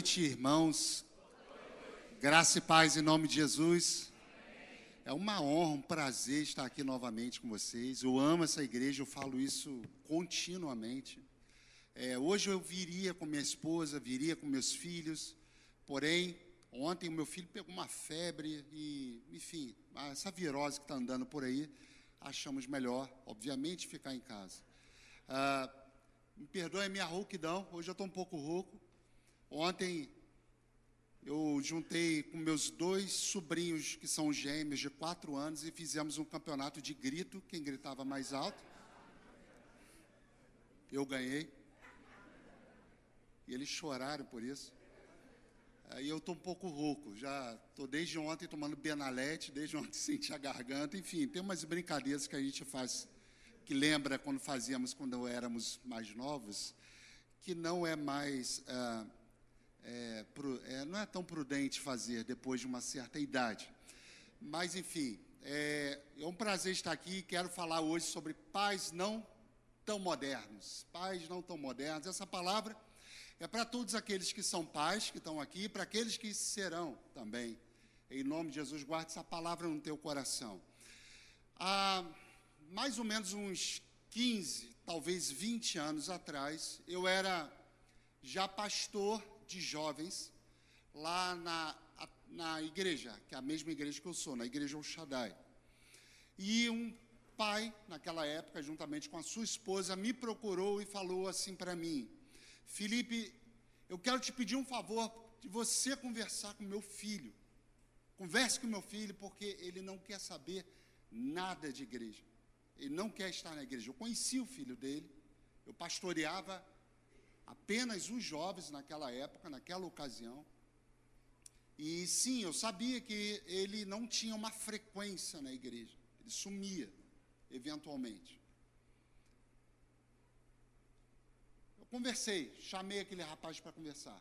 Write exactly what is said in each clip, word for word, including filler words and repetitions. noite, irmãos. Graça e paz em nome de Jesus. É uma honra, um prazer estar aqui novamente com vocês. Eu amo essa igreja, eu falo isso continuamente. É, hoje eu viria com minha esposa, viria com meus filhos, porém, ontem o meu filho pegou uma febre e, enfim, essa virose que está andando por aí, achamos melhor, obviamente, ficar em casa. Ah, me perdoe a minha rouquidão, hoje eu estou um pouco rouco. Ontem eu juntei com meus dois sobrinhos, que são gêmeos de quatro anos, e fizemos um campeonato de grito, quem gritava mais alto. Eu ganhei. E eles choraram por isso. Aí eu estou um pouco rouco, já estou desde ontem tomando Benalete, desde ontem senti a garganta, enfim, tem umas brincadeiras que a gente faz, que lembra quando fazíamos quando éramos mais novos, que não é mais... Ah, É, é, não é tão prudente fazer depois de uma certa idade. Mas, enfim, é, é um prazer estar aqui. Quero falar hoje sobre pais não tão modernos. Pais não tão modernos. Essa palavra é para todos aqueles que são pais, que estão aqui, para aqueles que serão também. Em nome de Jesus, guarde essa palavra no teu coração. Há mais ou menos uns quinze, talvez vinte anos atrás, eu era já pastor de jovens, lá na, na igreja, que é a mesma igreja que eu sou, na igreja Oxadai. E um pai, naquela época, juntamente com a sua esposa, me procurou e falou assim para mim: Felipe, eu quero te pedir um favor de você conversar com meu filho. Converse com meu filho, porque ele não quer saber nada de igreja. Ele não quer estar na igreja. Eu conheci o filho dele, eu pastoreava apenas os jovens naquela época, naquela ocasião. E sim, eu sabia que ele não tinha uma frequência na igreja. Ele sumia, eventualmente. Eu conversei, chamei aquele rapaz para conversar.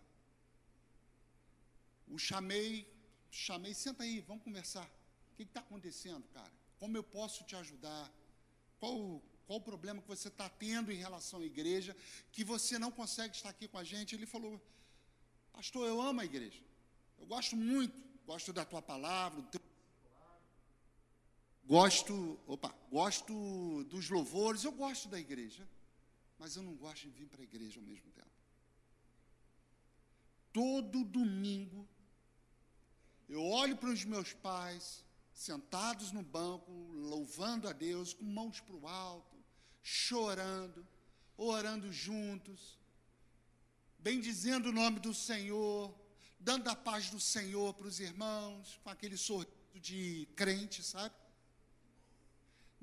O chamei, chamei, senta aí, vamos conversar. O que está acontecendo, cara? Como eu posso te ajudar? Qual o... Qual o problema que você está tendo em relação à igreja, que você não consegue estar aqui com a gente? Ele falou: pastor, eu amo a igreja, eu gosto muito, gosto da tua palavra, do teu... gosto, opa, gosto dos louvores, eu gosto da igreja, mas eu não gosto de vir para a igreja ao mesmo tempo. Todo domingo, eu olho para os meus pais, sentados no banco, louvando a Deus, com mãos para o alto, chorando, orando juntos, bendizendo o nome do Senhor, dando a paz do Senhor para os irmãos, com aquele sorriso de crente, sabe?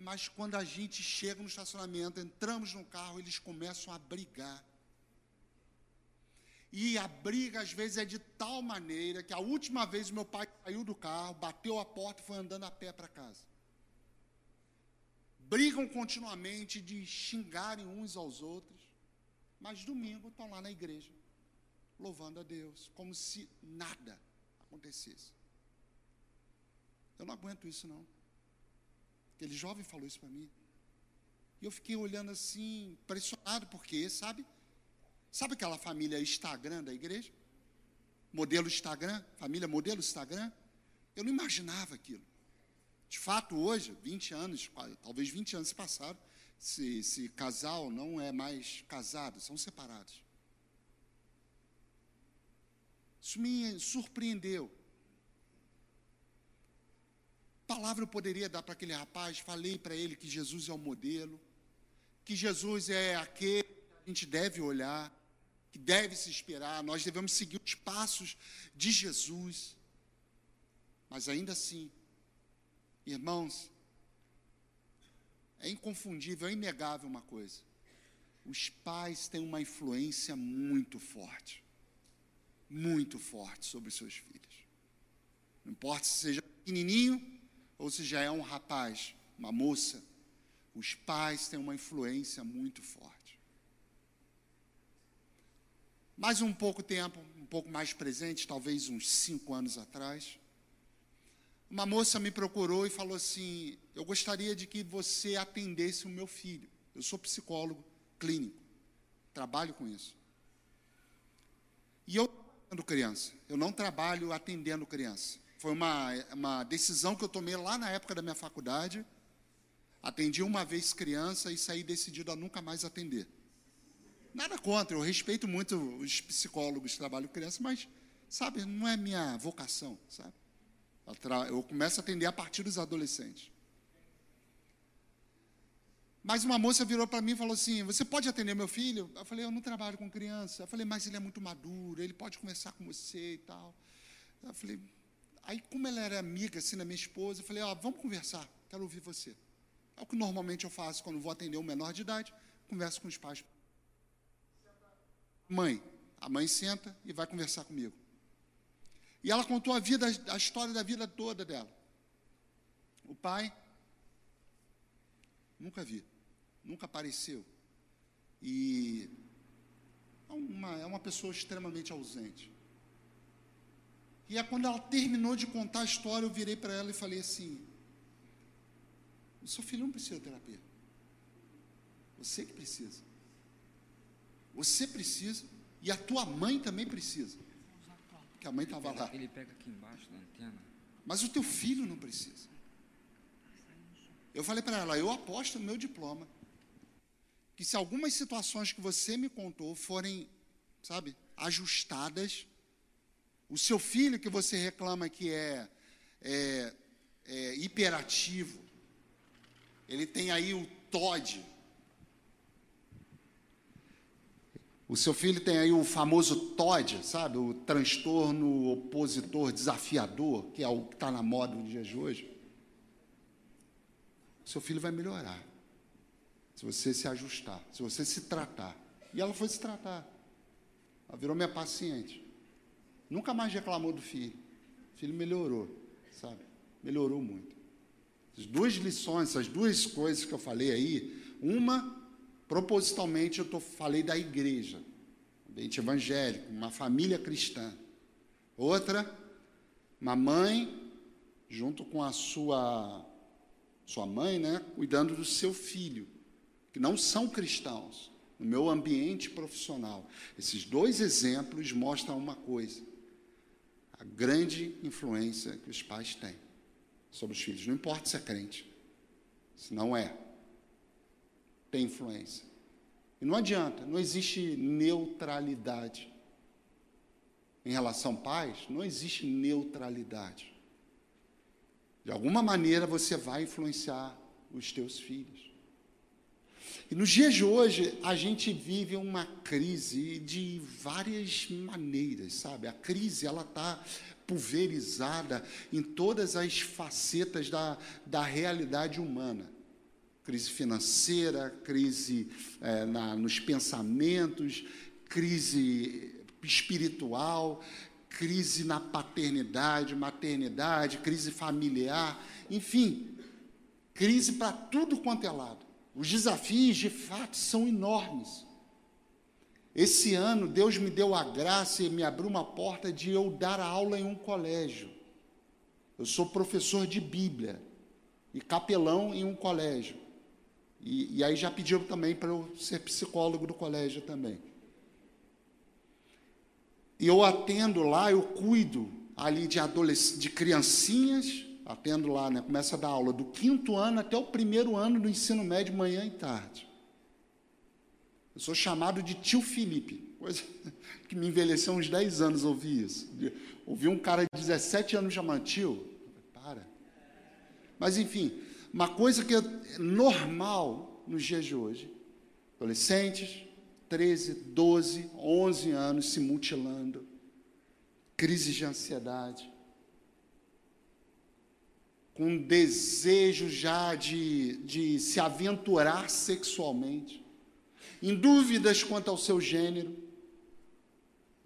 Mas quando a gente chega no estacionamento, entramos no carro, eles começam a brigar. E a briga, às vezes, é de tal maneira que a última vez o meu pai saiu do carro, bateu a porta e foi andando a pé para casa. Brigam continuamente de xingarem uns aos outros, mas domingo estão lá na igreja, louvando a Deus, como se nada acontecesse. Eu não aguento isso, não. Aquele jovem falou isso para mim. E eu fiquei olhando assim, impressionado, porque, sabe... Sabe aquela família Instagram da igreja? Modelo Instagram, família modelo Instagram? Eu não imaginava aquilo. De fato, hoje, vinte anos, talvez vinte anos se passaram, esse, esse casal não é mais casado, são separados. Isso me surpreendeu. Palavra eu poderia dar para aquele rapaz, falei para ele que Jesus é o modelo, que Jesus é aquele que a gente deve olhar, deve se inspirar, nós devemos seguir os passos de Jesus. Mas ainda assim, irmãos, é inconfundível, é inegável uma coisa: os pais têm uma influência muito forte, muito forte sobre os seus filhos. Não importa se seja pequenininho ou se já é um rapaz, uma moça, os pais têm uma influência muito forte. Mais um pouco tempo, um pouco mais presente, talvez uns cinco anos atrás, uma moça me procurou e falou assim: eu gostaria de que você atendesse o meu filho. Eu sou psicólogo clínico, trabalho com isso. E eu atendendo criança. Eu não trabalho atendendo criança. Foi uma, uma decisão que eu tomei lá na época da minha faculdade. Atendi uma vez criança e saí decidido a nunca mais atender. Nada contra, eu respeito muito os psicólogos que trabalham com criança, mas, sabe, não é minha vocação, sabe? Eu, tra... eu começo a atender a partir dos adolescentes. Mas uma moça virou para mim e falou assim, você pode atender meu filho? Eu falei, eu não trabalho com criança. Eu falei, mas ele é muito maduro, ele pode conversar com você e tal. Eu falei, aí como ela era amiga assim da minha esposa, eu falei, ó, vamos conversar, quero ouvir você. É o que normalmente eu faço quando vou atender um menor de idade, converso com os pais. Mãe, a mãe senta e vai conversar comigo. E ela contou a vida, a história da vida toda dela. O pai, nunca vi, nunca apareceu. E é uma, é uma pessoa extremamente ausente. E é quando ela terminou de contar a história, eu virei para ela e falei assim, o seu filho não precisa de terapia. Você que precisa. Você precisa e a tua mãe também precisa. Porque a mãe estava lá. Ele pega aqui embaixo da antena. Mas o teu filho não precisa. Eu falei para ela, eu aposto no meu diploma que se algumas situações que você me contou forem, sabe, ajustadas, o seu filho que você reclama que é, é, é hiperativo, ele tem aí o T O D. O seu filho tem aí o famoso T O D, sabe? O transtorno opositor desafiador, que é o que está na moda nos dias de hoje. O seu filho vai melhorar, se você se ajustar, se você se tratar. E ela foi se tratar. Ela virou minha paciente. Nunca mais reclamou do filho. O filho melhorou, sabe? Melhorou muito. As duas lições, essas duas coisas que eu falei aí, uma, propositalmente, eu tô, falei da igreja, ambiente evangélico, uma família cristã. Outra, uma mãe, junto com a sua, sua mãe, né, cuidando do seu filho, que não são cristãos, no meu ambiente profissional. Esses dois exemplos mostram uma coisa, a grande influência que os pais têm sobre os filhos. Não importa se é crente, se não é, tem influência. E não adianta, não existe neutralidade. Em relação a pais, não existe neutralidade. De alguma maneira, você vai influenciar os teus filhos. E nos dias de hoje, a gente vive uma crise de várias maneiras, sabe? A crise, ela está pulverizada em todas as facetas da, da realidade humana. Crise financeira, crise é, na, nos pensamentos, crise espiritual, crise na paternidade, maternidade, crise familiar, enfim, crise para tudo quanto é lado. Os desafios, de fato, são enormes. Esse ano, Deus me deu a graça e me abriu uma porta de eu dar aula em um colégio. Eu sou professor de Bíblia e capelão em um colégio. E, e aí já pediram também para eu ser psicólogo do colégio também. E eu atendo lá, eu cuido ali de, adolesc- de criancinhas, atendo lá, né, começa a dar aula do quinto ano até o primeiro ano do ensino médio, manhã e tarde. Eu sou chamado de tio Felipe, coisa que me envelheceu uns dez anos ouvir isso. Ouvi um cara de dezessete anos chamando tio, para. Mas, enfim, uma coisa que é normal nos dias de hoje, adolescentes, treze, doze, onze anos se mutilando, crises de ansiedade, com desejo já de, de se aventurar sexualmente, em dúvidas quanto ao seu gênero,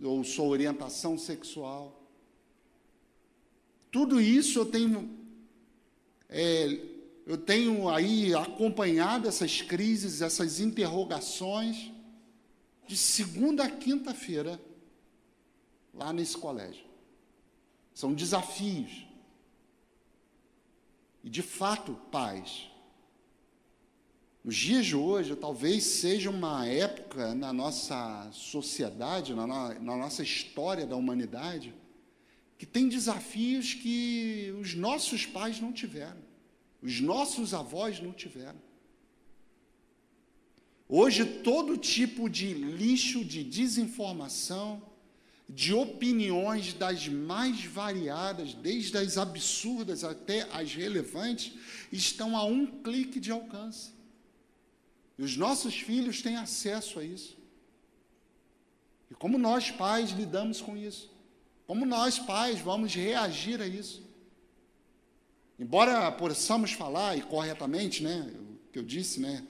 ou sua orientação sexual. Tudo isso eu tenho, é, eu tenho aí acompanhado essas crises, essas interrogações, de segunda a quinta-feira, lá nesse colégio. São desafios. E, de fato, pais, Os dias de hoje talvez seja uma época na nossa sociedade, na, na, na nossa história da humanidade, que tem desafios que os nossos pais não tiveram, os nossos avós não tiveram. Hoje, todo tipo de lixo, de desinformação, de opiniões das mais variadas, desde as absurdas até as relevantes, estão a um clique de alcance. E os nossos filhos têm acesso a isso. E como nós, pais, lidamos com isso? Como nós, pais, vamos reagir a isso? Embora possamos falar, e corretamente, né, o que eu disse, né,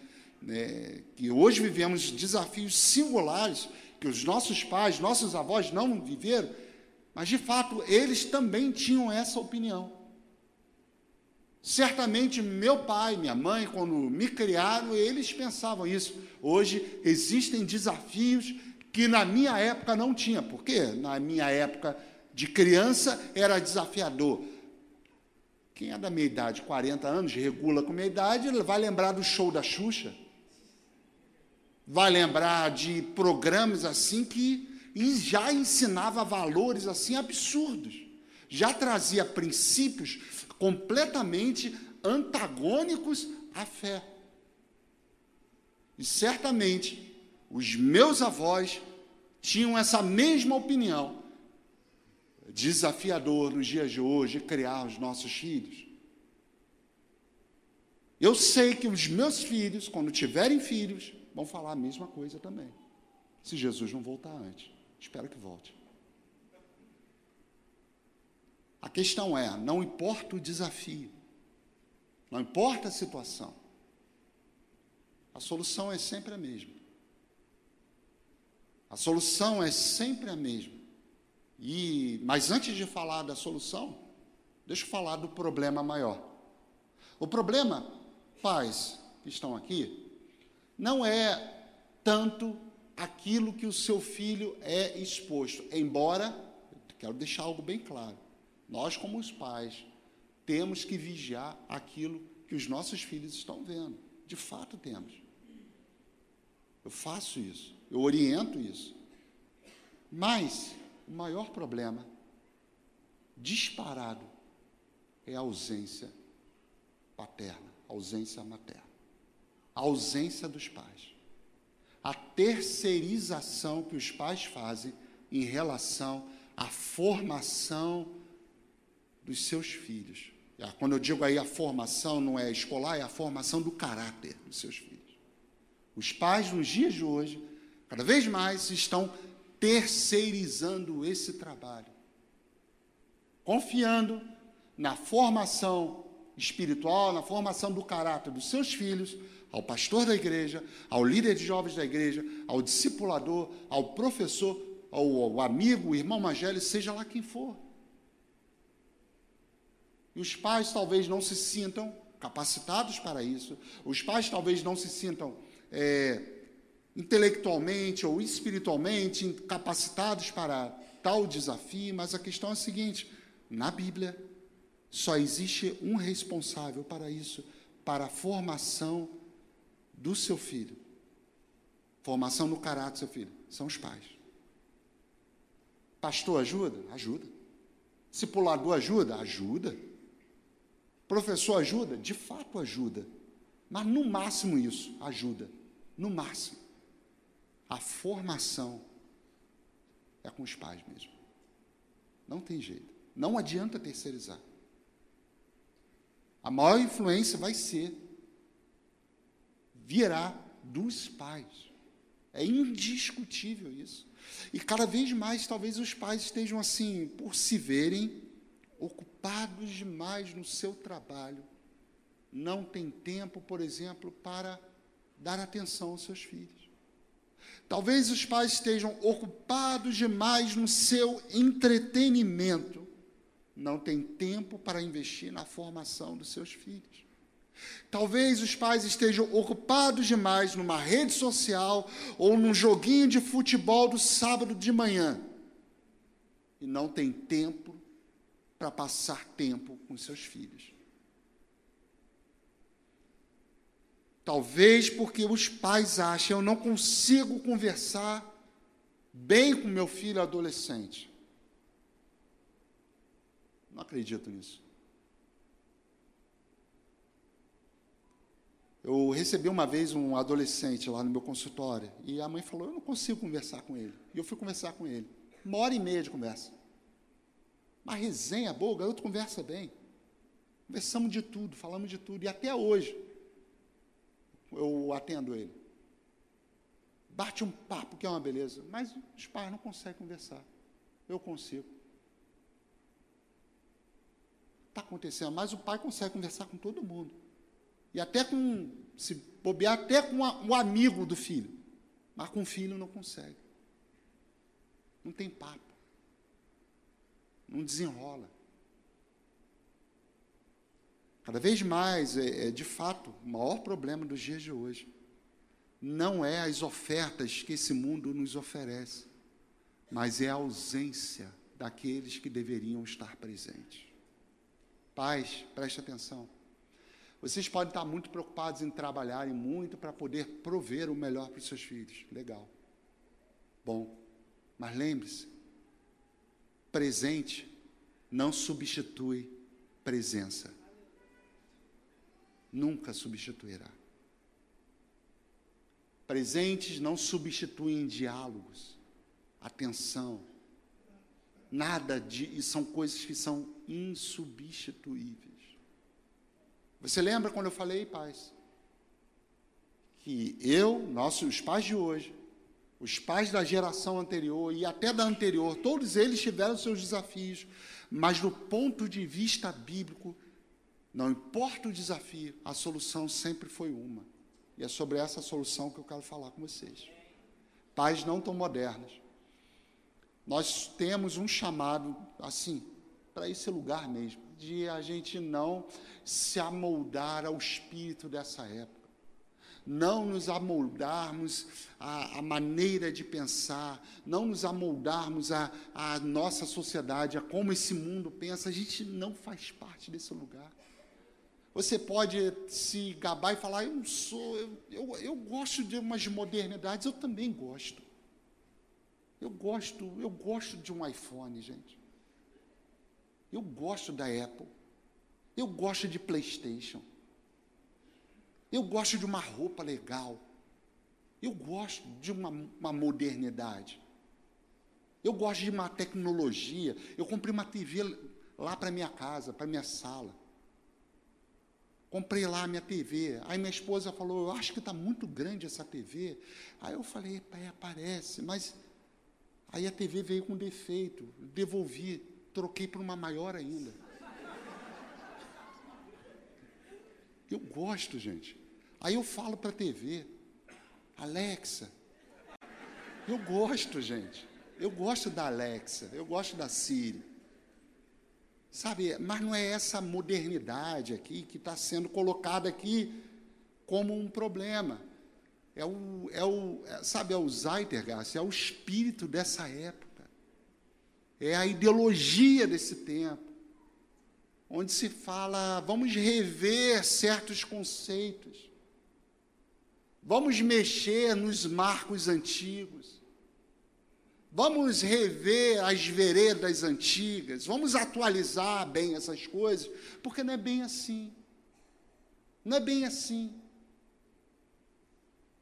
É, que hoje vivemos desafios singulares que os nossos pais, nossos avós não viveram, mas, de fato, eles também tinham essa opinião. Certamente, meu pai, minha mãe, quando me criaram, eles pensavam isso. Hoje, existem desafios que, na minha época, não tinha. Por quê? Na minha época de criança, era desafiador. Quem é da minha idade, quarenta anos, regula com minha idade, ele vai lembrar do show da Xuxa. Vai lembrar de programas assim que já ensinava valores assim absurdos. Já trazia princípios completamente antagônicos à fé. E certamente os meus avós tinham essa mesma opinião. Desafiador nos dias de hoje criar os nossos filhos. Eu sei que os meus filhos, quando tiverem filhos, vão falar a mesma coisa também. Se Jesus não voltar antes, espero que volte. A questão é, não importa o desafio, não importa a situação, a solução é sempre a mesma. A solução é sempre a mesma. E, mas antes de falar da solução, deixa eu falar do problema maior. O problema, pais que estão aqui, não é tanto aquilo que o seu filho é exposto, embora, quero deixar algo bem claro, nós como os pais temos que vigiar aquilo que os nossos filhos estão vendo, de fato temos. Eu faço isso, eu oriento isso, mas o maior problema, disparado, é a ausência paterna, a ausência materna, a ausência dos pais, a terceirização que os pais fazem em relação à formação dos seus filhos. Quando eu digo aí a formação, não é escolar, é a formação do caráter dos seus filhos. Os pais, nos dias de hoje, cada vez mais estão terceirizando esse trabalho, confiando na formação espiritual, na formação do caráter dos seus filhos, ao pastor da igreja, ao líder de jovens da igreja, ao discipulador, ao professor, ao, ao amigo, irmão mais velho, seja lá quem for. E os pais talvez não se sintam capacitados para isso, os pais talvez não se sintam... É, intelectualmente ou espiritualmente incapacitados para tal desafio, mas a questão é a seguinte, na Bíblia só existe um responsável para isso, para a formação do seu filho, formação no caráter do seu filho, são os pais. Pastor ajuda? Ajuda. Discipulador ajuda? Ajuda. Professor ajuda? De fato ajuda, mas no máximo isso, ajuda, no máximo. A formação é com os pais mesmo. Não tem jeito. Não adianta terceirizar. A maior influência vai ser, virá dos pais. É indiscutível isso. E cada vez mais, talvez os pais estejam assim, por se verem ocupados demais no seu trabalho. Não tem tempo, por exemplo, para dar atenção aos seus filhos. Talvez os pais estejam ocupados demais no seu entretenimento. Não tem tempo para investir na formação dos seus filhos. Talvez os pais estejam ocupados demais numa rede social ou num joguinho de futebol do sábado de manhã. E não tem tempo para passar tempo com seus filhos. Talvez porque os pais acham, eu não consigo conversar bem com meu filho adolescente. Não acredito nisso. Eu recebi uma vez um adolescente lá no meu consultório, e a mãe falou, eu não consigo conversar com ele. E eu fui conversar com ele. Uma hora e meia de conversa. Uma resenha boa, o garoto conversa bem. Conversamos de tudo, falamos de tudo, e até hoje eu atendo ele. Bate um papo, que é uma beleza, mas os pais não conseguem conversar. Eu consigo. Está acontecendo, mas o pai consegue conversar com todo mundo. E até com, se bobear, até com a, o amigo do filho. Mas com o filho não consegue. Não tem papo. Não desenrola. Cada vez mais, é, é de fato, o maior problema dos dias de hoje. Não é as ofertas que esse mundo nos oferece, mas é a ausência daqueles que deveriam estar presentes. Pais, preste atenção. Vocês podem estar muito preocupados em trabalharem muito para poder prover o melhor para os seus filhos. Legal. Bom. Mas lembre-se, presente não substitui presença. Nunca substituirá. Presentes não substituem diálogos, atenção. Nada de... E são coisas que são insubstituíveis. Você lembra quando eu falei, pais, que eu, nossos, os pais de hoje, os pais da geração anterior e até da anterior, todos eles tiveram seus desafios, mas do ponto de vista bíblico, não importa o desafio, a solução sempre foi uma. E é sobre essa solução que eu quero falar com vocês. Pais não tão modernos. Nós temos um chamado, assim, para esse lugar mesmo, de a gente não se amoldar ao espírito dessa época, não nos amoldarmos à, à maneira de pensar, não nos amoldarmos à, à nossa sociedade, a como esse mundo pensa. A gente não faz parte desse lugar. Você pode se gabar e falar, eu não sou, eu, eu, eu gosto de umas modernidades, eu também gosto. Eu gosto, eu gosto de um iPhone, gente. Eu gosto da Apple, eu gosto de PlayStation, eu gosto de uma roupa legal, eu gosto de uma, uma modernidade, eu gosto de uma tecnologia. Eu comprei uma T V lá para minha casa, para minha sala, comprei lá a minha T V, aí minha esposa falou, eu acho que está muito grande essa T V, aí eu falei, aparece, mas aí a T V veio com defeito, devolvi, troquei por uma maior ainda. Eu gosto, gente. Aí eu falo para a T V, Alexa. Eu gosto, gente. Eu gosto da Alexa, eu gosto da Siri. Sabe, mas não é essa modernidade aqui que está sendo colocada aqui como um problema. É o, é o, sabe, é o Zeitgeist, é o espírito dessa época. É a ideologia desse tempo, onde se fala, vamos rever certos conceitos, vamos mexer nos marcos antigos, vamos rever as veredas antigas, vamos atualizar bem essas coisas, porque não é bem assim, não é bem assim.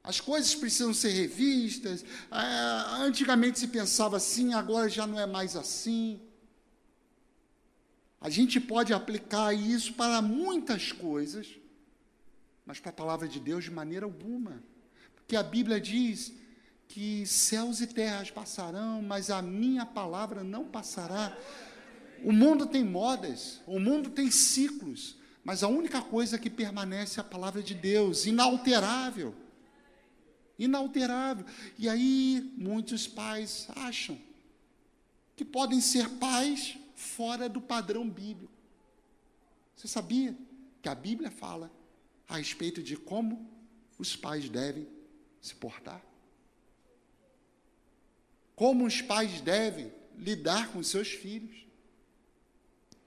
As coisas precisam ser revistas, antigamente se pensava assim, agora já não é mais assim. A gente pode aplicar isso para muitas coisas, mas para a palavra de Deus de maneira alguma. Porque a Bíblia diz que céus e terras passarão, mas a minha palavra não passará. O mundo tem modas, o mundo tem ciclos, mas a única coisa que permanece é a palavra de Deus, inalterável. Inalterável. E aí, muitos pais acham que podem ser pais fora do padrão bíblico. Você sabia que a Bíblia fala a respeito de como os pais devem se portar? Como os pais devem lidar com os seus filhos?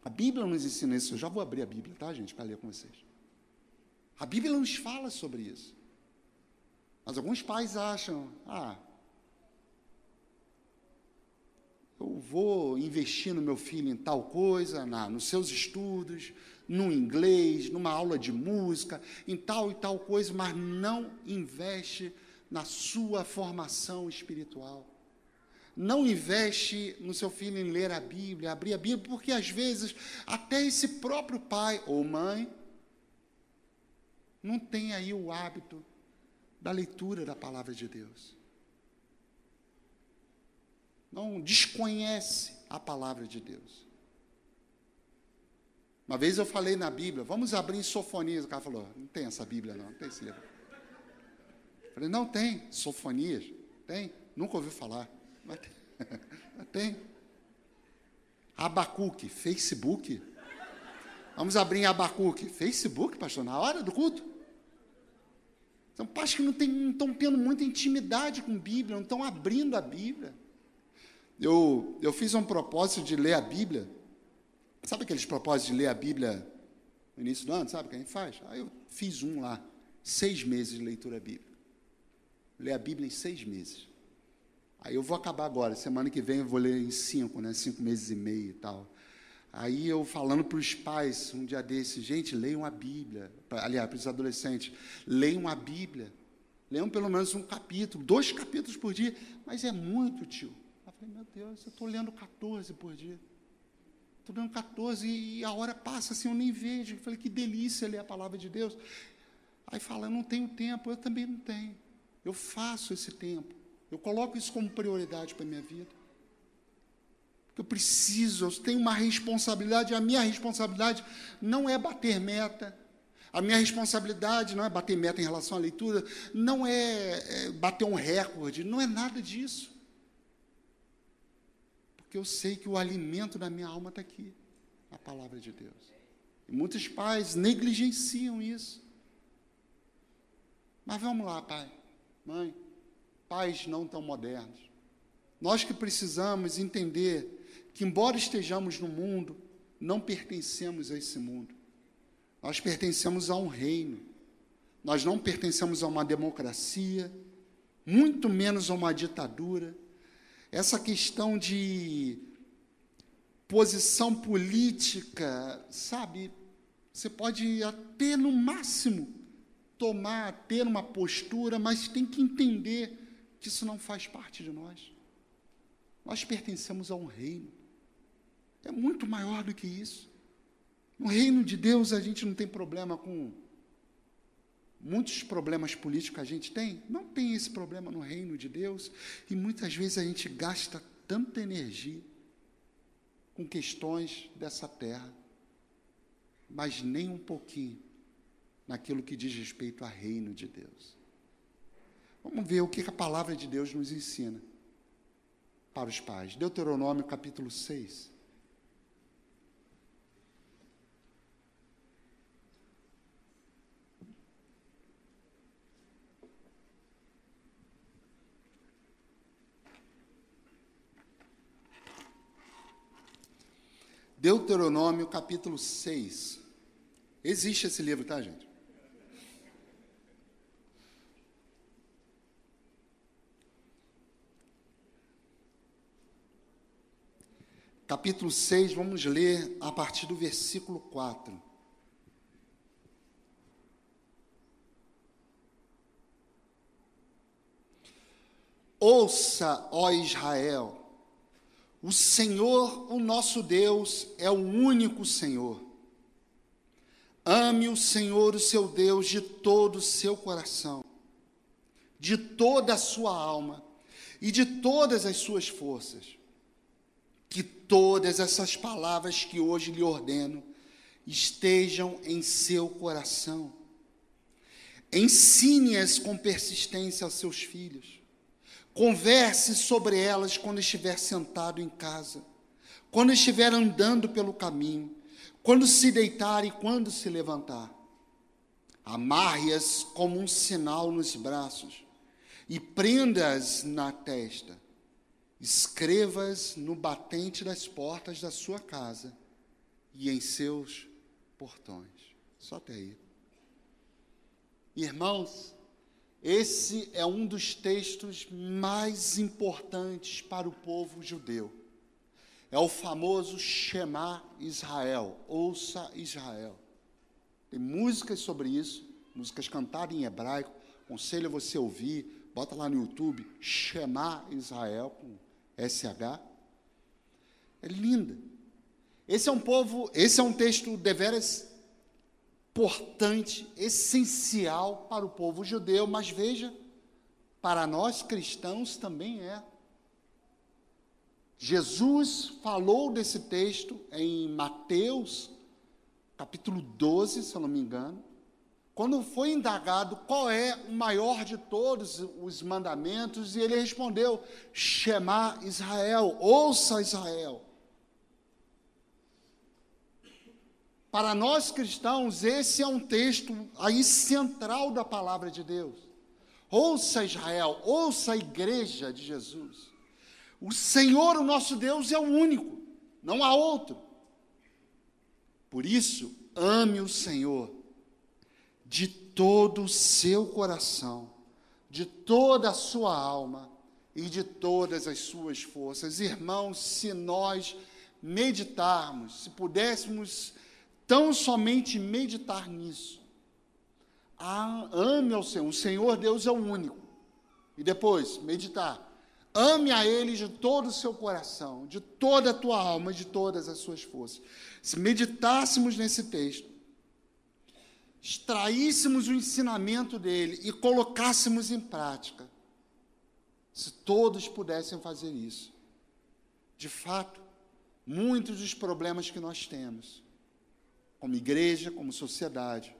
A Bíblia nos ensina isso. Eu já vou abrir a Bíblia, tá, gente, para ler com vocês. A Bíblia nos fala sobre isso. Mas alguns pais acham, ah, eu vou investir no meu filho em tal coisa, na, nos seus estudos, no inglês, numa aula de música, em tal e tal coisa, mas não investe na sua formação espiritual. Não investe no seu filho em ler a Bíblia, abrir a Bíblia, porque às vezes até esse próprio pai ou mãe não tem aí o hábito da leitura da palavra de Deus. Não desconhece a palavra de Deus. Uma vez eu falei na Bíblia, vamos abrir em Sofonias. O cara falou, não tem essa Bíblia não, não tem esse livro. Eu falei, não tem, Sofonias, tem, nunca ouviu falar. Mas tem. Mas tem. Abacuque, Facebook. Vamos abrir em Abacuque. Facebook, pastor, na hora do culto? São pais que não estão tendo muita intimidade com a Bíblia, não estão abrindo a Bíblia. Eu, eu fiz um propósito de ler a Bíblia. Sabe aqueles propósitos de ler a Bíblia no início do ano? Sabe o que a gente faz? Aí eu fiz um lá, seis meses de leitura bíblica. Ler a Bíblia em seis meses. Aí eu vou acabar agora, semana que vem eu vou ler em cinco, né? Cinco meses e meio e tal. Aí eu falando para os pais, um dia desses, gente, leiam a Bíblia. Aliás, para os adolescentes, leiam a Bíblia. Leiam pelo menos um capítulo, dois capítulos por dia. Mas é muito, tio. Eu falei, meu Deus, eu estou lendo quatorze por dia. Estou lendo quatorze e a hora passa assim, eu nem vejo. Eu falei, que delícia ler a palavra de Deus. Aí fala, eu não tenho tempo. Eu também não tenho. Eu faço esse tempo. Eu coloco isso como prioridade para a minha vida. Eu preciso, eu tenho uma responsabilidade. A minha responsabilidade não é bater meta. A minha responsabilidade não é bater meta em relação à leitura, não é, é bater um recorde, não é nada disso. Porque eu sei que o alimento da minha alma está aqui, na palavra de Deus. E muitos pais negligenciam isso. Mas vamos lá, pai, mãe. Pais não tão modernos. Nós que precisamos entender que, embora estejamos no mundo, não pertencemos a esse mundo. Nós pertencemos a um reino. Nós não pertencemos a uma democracia, muito menos a uma ditadura. Essa questão de posição política, sabe, você pode até, no máximo, tomar, ter uma postura, mas tem que entender que isso não faz parte de nós. Nós pertencemos a um reino. É muito maior do que isso. No reino de Deus, a gente não tem problema com... Muitos problemas políticos a gente tem. Não tem esse problema no reino de Deus. E muitas vezes a gente gasta tanta energia com questões dessa terra, mas nem um pouquinho naquilo que diz respeito ao reino de Deus. Vamos ver o que a palavra de Deus nos ensina para os pais. Deuteronômio, capítulo seis. Deuteronômio, capítulo seis. Existe esse livro, tá, gente? Capítulo seis, vamos ler a partir do versículo quatro. Ouça, ó Israel, o Senhor, o nosso Deus, é o único Senhor. Ame o Senhor, o seu Deus, de todo o seu coração, de toda a sua alma e de todas as suas forças. Que todas essas palavras que hoje lhe ordeno estejam em seu coração. Ensine-as com persistência aos seus filhos. Converse sobre elas quando estiver sentado em casa, quando estiver andando pelo caminho, quando se deitar e quando se levantar. Amarre-as como um sinal nos braços e prenda-as na testa. Escreva-as no batente das portas da sua casa e em seus portões. Só até aí. Irmãos, esse é um dos textos mais importantes para o povo judeu. É o famoso Shema Israel, ouça Israel. Tem músicas sobre isso, músicas cantadas em hebraico, aconselho a você ouvir, bota lá no YouTube, Shema Israel, com S H. É linda. Esse é um povo, esse é um texto deveras importante, essencial para o povo judeu, mas veja, para nós cristãos também é. Jesus falou desse texto em Mateus, capítulo doze, se eu não me engano, quando foi indagado qual é o maior de todos os mandamentos, e ele respondeu, Shema Israel, ouça Israel. Para nós cristãos, esse é um texto aí central da palavra de Deus. Ouça Israel, ouça a igreja de Jesus. O Senhor, o nosso Deus, é o único, não há outro. Por isso, ame o Senhor de todo o seu coração, de toda a sua alma e de todas as suas forças. Irmãos, se nós meditarmos, se pudéssemos tão somente meditar nisso, ah, ame ao Senhor, o Senhor Deus é o único. E depois, meditar. Ame a Ele de todo o seu coração, de toda a tua alma, de todas as suas forças. Se meditássemos nesse texto, extraíssemos o ensinamento dele e colocássemos em prática, se todos pudessem fazer isso, de fato, muitos dos problemas que nós temos, como igreja, como sociedade,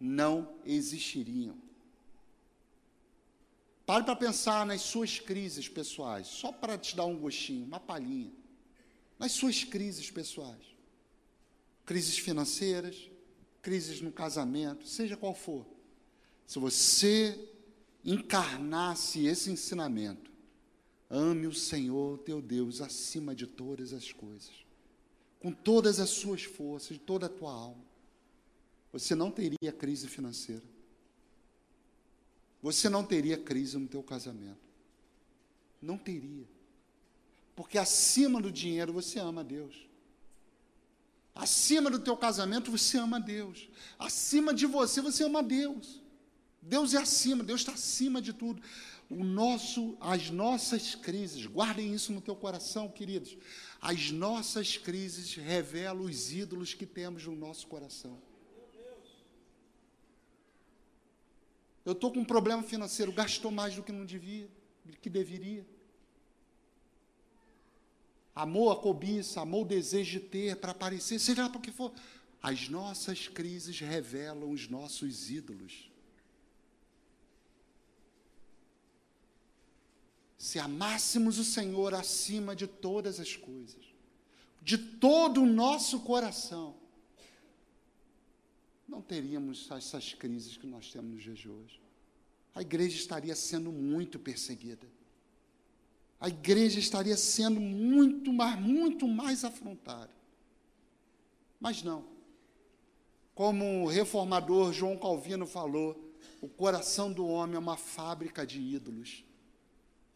não existiriam. Pare para pensar nas suas crises pessoais, só para te dar um gostinho, uma palhinha. Nas suas crises pessoais. Crises financeiras, crises no casamento, seja qual for. Se você encarnasse esse ensinamento, ame o Senhor teu Deus acima de todas as coisas, com todas as suas forças, de toda a tua alma, você não teria crise financeira. Você não teria crise no teu casamento. Não teria. Porque acima do dinheiro você ama a Deus. Acima do teu casamento você ama a Deus. Acima de você você ama a Deus. Deus é acima, Deus está acima de tudo. O nosso, as nossas crises, guardem isso no teu coração, queridos. As nossas crises revelam os ídolos que temos no nosso coração. Eu estou com um problema financeiro, gastou mais do que não devia, do que deveria. Amou a cobiça, amou o desejo de ter, para aparecer, seja lá para o que for. As nossas crises revelam os nossos ídolos. Se amássemos o Senhor acima de todas as coisas, de todo o nosso coração, não teríamos essas crises que nós temos nos dias de hoje. A igreja estaria sendo muito perseguida. A igreja estaria sendo muito mais, muito mais afrontada. Mas não. Como o reformador João Calvino falou, o coração do homem é uma fábrica de ídolos.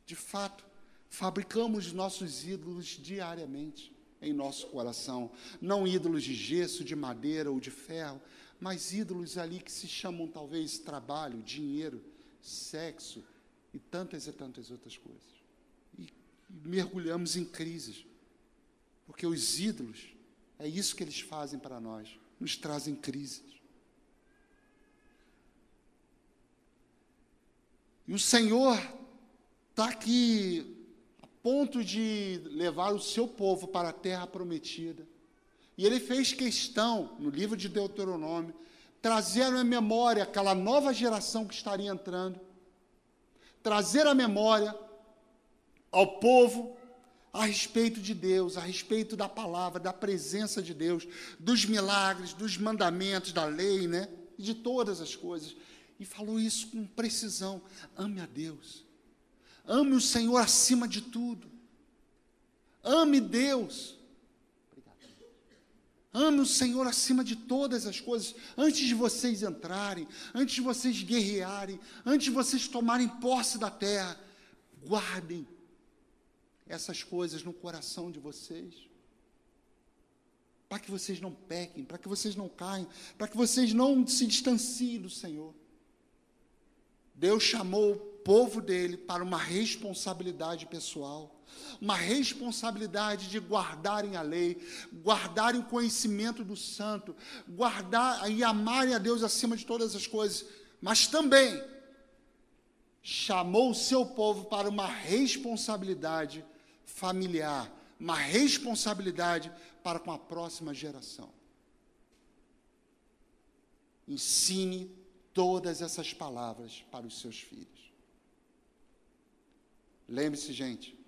De fato, fabricamos nossos ídolos diariamente em nosso coração. Não ídolos de gesso, de madeira ou de ferro, mas ídolos ali que se chamam, talvez, trabalho, dinheiro, sexo e tantas e tantas outras coisas. E mergulhamos em crises, porque os ídolos, é isso que eles fazem para nós, nos trazem crises. E o Senhor está aqui a ponto de levar o seu povo para a terra prometida. E ele fez questão, no livro de Deuteronômio, trazer à memória aquela nova geração que estaria entrando, trazer à memória ao povo a respeito de Deus, a respeito da palavra, da presença de Deus, dos milagres, dos mandamentos, da lei, né? E de todas as coisas. E falou isso com precisão. Ame a Deus. Ame o Senhor acima de tudo. Ame Deus. Ame o Senhor acima de todas as coisas, antes de vocês entrarem, antes de vocês guerrearem, antes de vocês tomarem posse da terra. Guardem essas coisas no coração de vocês, para que vocês não pequem, para que vocês não caiam, para que vocês não se distanciem do Senhor. Deus chamou o povo dele para uma responsabilidade pessoal, uma responsabilidade de guardarem a lei, guardarem o conhecimento do santo, guardar e amarem a Deus acima de todas as coisas, mas também chamou o seu povo para uma responsabilidade familiar, uma responsabilidade para com a próxima geração. Ensine todas essas palavras para os seus filhos. Lembre-se, gente,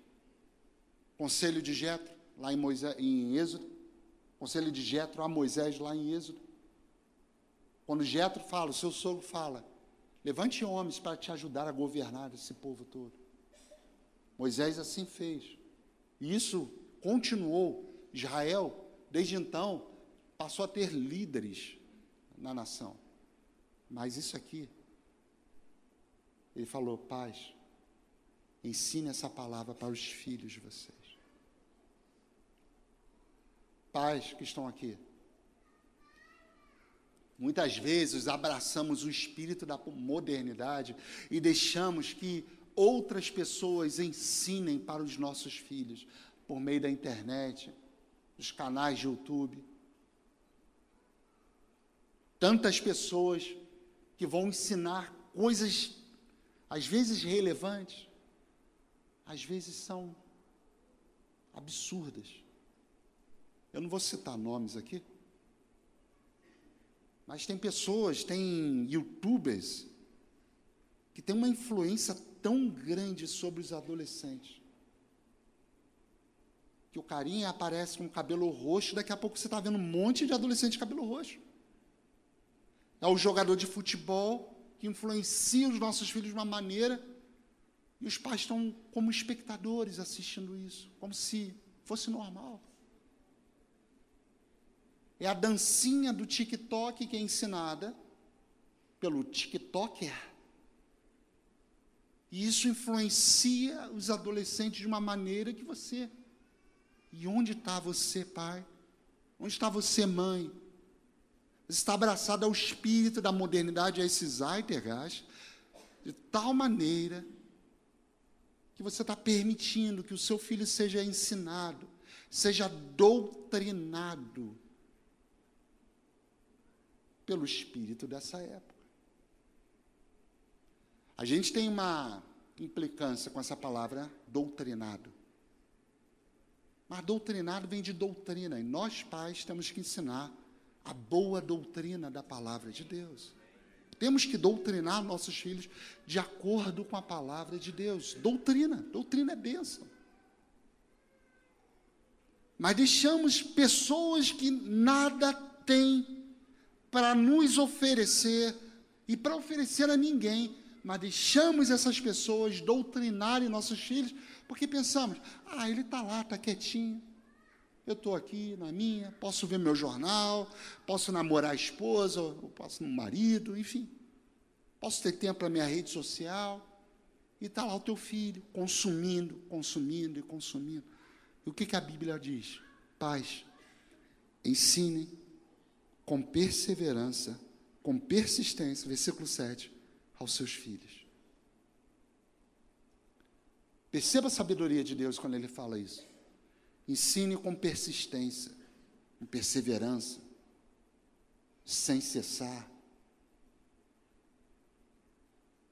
conselho de Getro, lá em, Moisés, em Êxodo, conselho de Getro a Moisés, lá em Êxodo. Quando Getro fala, o seu sogro fala, levante homens para te ajudar a governar esse povo todo. Moisés assim fez. E isso continuou. Israel, desde então, passou a ter líderes na nação. Mas isso aqui, ele falou, pais, ensine essa palavra para os filhos de vocês. Pais que estão aqui, muitas vezes abraçamos o espírito da modernidade e deixamos que outras pessoas ensinem para os nossos filhos, por meio da internet, dos canais de YouTube. Tantas pessoas que vão ensinar coisas, às vezes relevantes, às vezes são absurdas. Eu não vou citar nomes aqui, mas tem pessoas, tem youtubers que têm uma influência tão grande sobre os adolescentes que o carinha aparece com cabelo roxo, daqui a pouco você está vendo um monte de adolescente de cabelo roxo. É o jogador de futebol que influencia os nossos filhos de uma maneira e os pais estão como espectadores assistindo isso, como se fosse normal. É a dancinha do TikTok que é ensinada pelo TikToker. E isso influencia os adolescentes de uma maneira que você... E onde está você, pai? Onde está você, mãe? Você está abraçado ao espírito da modernidade, a esse Zeitgeist, de tal maneira que você está permitindo que o seu filho seja ensinado, seja doutrinado pelo espírito dessa época. A gente tem uma implicância com essa palavra doutrinado. Mas doutrinado vem de doutrina, e nós, pais, temos que ensinar a boa doutrina da palavra de Deus. Temos que doutrinar nossos filhos de acordo com a palavra de Deus. Doutrina, doutrina é bênção. Mas deixamos pessoas que nada têm para nos oferecer e para oferecer a ninguém, mas deixamos essas pessoas doutrinarem nossos filhos, porque pensamos, ah, ele está lá, está quietinho, eu estou aqui na minha, posso ver meu jornal, posso namorar a esposa, eu posso um marido, enfim, posso ter tempo para minha rede social, e está lá o teu filho, consumindo, consumindo e consumindo. E o que, que a Bíblia diz? Pais, ensinem com perseverança, com persistência, versículo sete, aos seus filhos. Perceba a sabedoria de Deus quando ele fala isso. Ensine com persistência, com perseverança, sem cessar.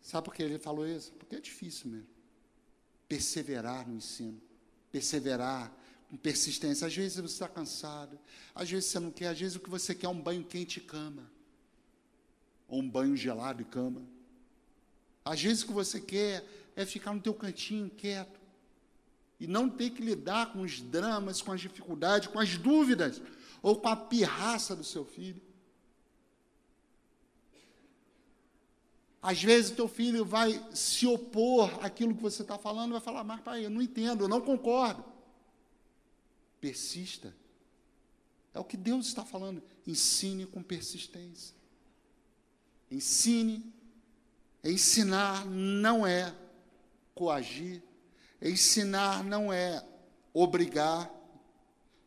Sabe por que ele falou isso? Porque é difícil mesmo. Perseverar no ensino, perseverar com persistência. Às vezes você está cansado, às vezes você não quer, às vezes o que você quer é um banho quente e cama, ou um banho gelado e cama. Às vezes o que você quer é ficar no teu cantinho quieto, e não ter que lidar com os dramas, com as dificuldades, com as dúvidas, ou com a pirraça do seu filho. Às vezes o teu filho vai se opor àquilo que você está falando, vai falar, mas pai, eu não entendo, eu não concordo. Persista. É É o que Deus está falando. Ensine com persistência. Ensine. Ensinar não é coagir. Ensinar não é obrigar.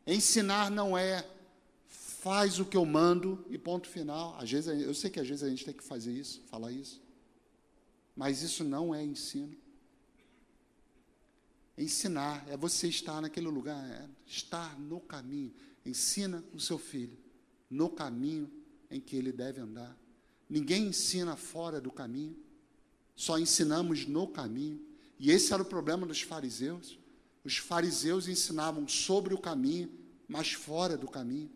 Ensinar não é faz o que eu mando e ponto final. Às vezes, eu sei que às vezes a gente tem que fazer isso, falar isso. Mas isso não é ensino. Ensinar é você estar naquele lugar, é estar no caminho. Ensina o seu filho no caminho em que ele deve andar. Ninguém ensina fora do caminho, só ensinamos no caminho. E esse era o problema dos fariseus. Os fariseus ensinavam sobre o caminho, mas fora do caminho.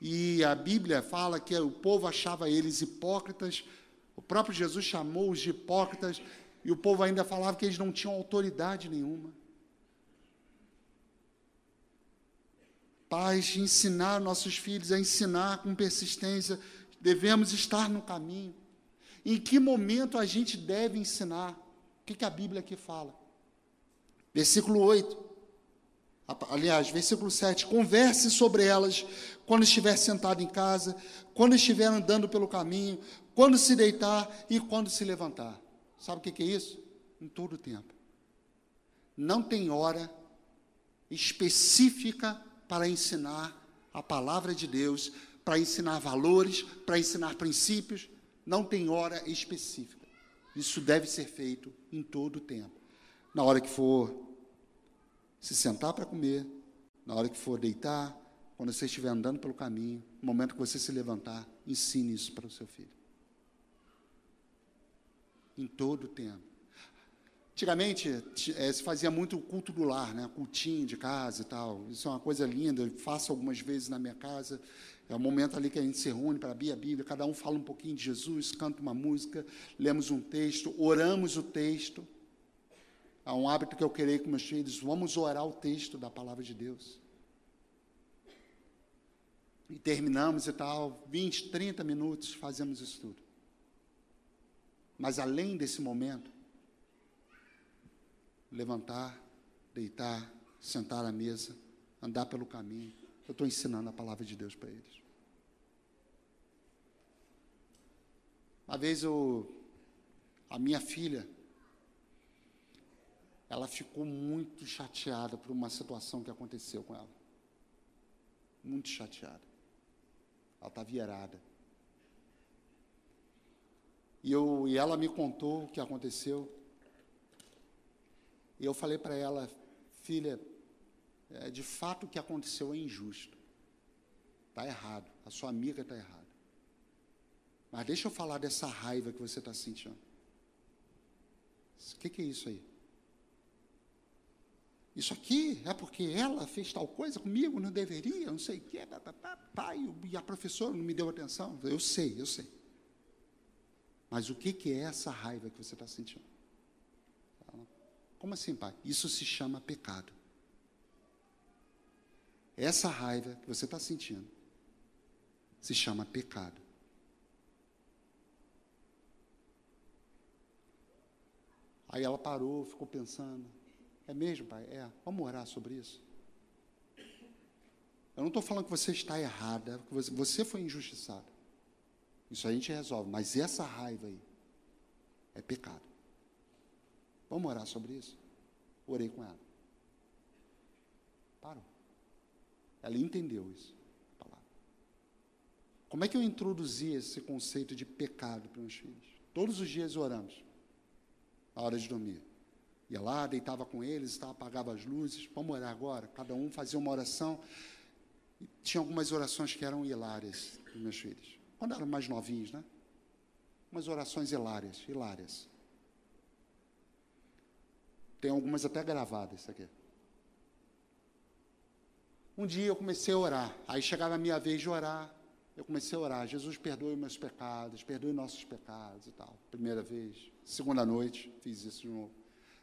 E a Bíblia fala que o povo achava eles hipócritas. O próprio Jesus chamou-os de hipócritas. E o povo ainda falava que eles não tinham autoridade nenhuma. Pais, ensinar nossos filhos a ensinar com persistência. Devemos estar no caminho. Em que momento a gente deve ensinar? O que, que a Bíblia aqui fala? Versículo oito. Aliás, versículo sete. Converse sobre elas quando estiver sentado em casa, quando estiver andando pelo caminho, quando se deitar e quando se levantar. Sabe o que, que é isso? Em todo o tempo. Não tem hora específica para ensinar a palavra de Deus, para ensinar valores, para ensinar princípios. Não tem hora específica. Isso deve ser feito em todo o tempo. Na hora que for se sentar para comer, na hora que for deitar, quando você estiver andando pelo caminho, no momento que você se levantar, ensine isso para o seu filho. Em todo o tempo. Antigamente, é, se fazia muito o culto do lar, né? Cultinho de casa e tal. Isso é uma coisa linda, eu faço algumas vezes na minha casa. É o momento ali que a gente se reúne para abrir a Bíblia, cada um fala um pouquinho de Jesus, canta uma música, lemos um texto, oramos o texto. Há um hábito que eu criei com meus filhos, vamos orar o texto da palavra de Deus. E terminamos e tal, vinte, trinta minutos, fazemos isso tudo. Mas, além desse momento, levantar, deitar, sentar à mesa, andar pelo caminho, eu estou ensinando a palavra de Deus para eles. Uma vez, eu, a minha filha, ela ficou muito chateada por uma situação que aconteceu com ela. Muito chateada. Ela estava irada. E, eu, e ela me contou o que aconteceu. E eu falei para ela, filha, é, de fato o que aconteceu é injusto. Está errado, a sua amiga está errada. Mas deixa eu falar dessa raiva que você está sentindo. O que, que é isso aí? Isso aqui é porque ela fez tal coisa comigo, não deveria, não sei o que, tá, tá, tá, tá, e a professora não me deu atenção. Eu sei, eu sei. Mas o que, que é essa raiva que você está sentindo? Como assim, pai? Isso se chama pecado. Essa raiva que você está sentindo se chama pecado. Aí ela parou, ficou pensando. É mesmo, pai? É. Vamos orar sobre isso? Eu não estou falando que você está errada, que você foi injustiçada. Isso a gente resolve, mas essa raiva aí é pecado. Vamos orar sobre isso? Orei com ela. Parou. Ela entendeu isso. A palavra. Como é que eu introduzi esse conceito de pecado para meus filhos? Todos os dias oramos, na hora de dormir. Ia lá, deitava com eles, apagava as luzes. Vamos orar agora? Cada um fazia uma oração. E tinha algumas orações que eram hilárias dos meus filhos. Quando eram mais novinhos, né? Umas orações hilárias, hilárias. Tem algumas até gravadas, isso aqui. Um dia eu comecei a orar, aí chegava a minha vez de orar, eu comecei a orar, Jesus, perdoe meus pecados, perdoe nossos pecados e tal. Primeira vez, segunda noite, fiz isso de novo.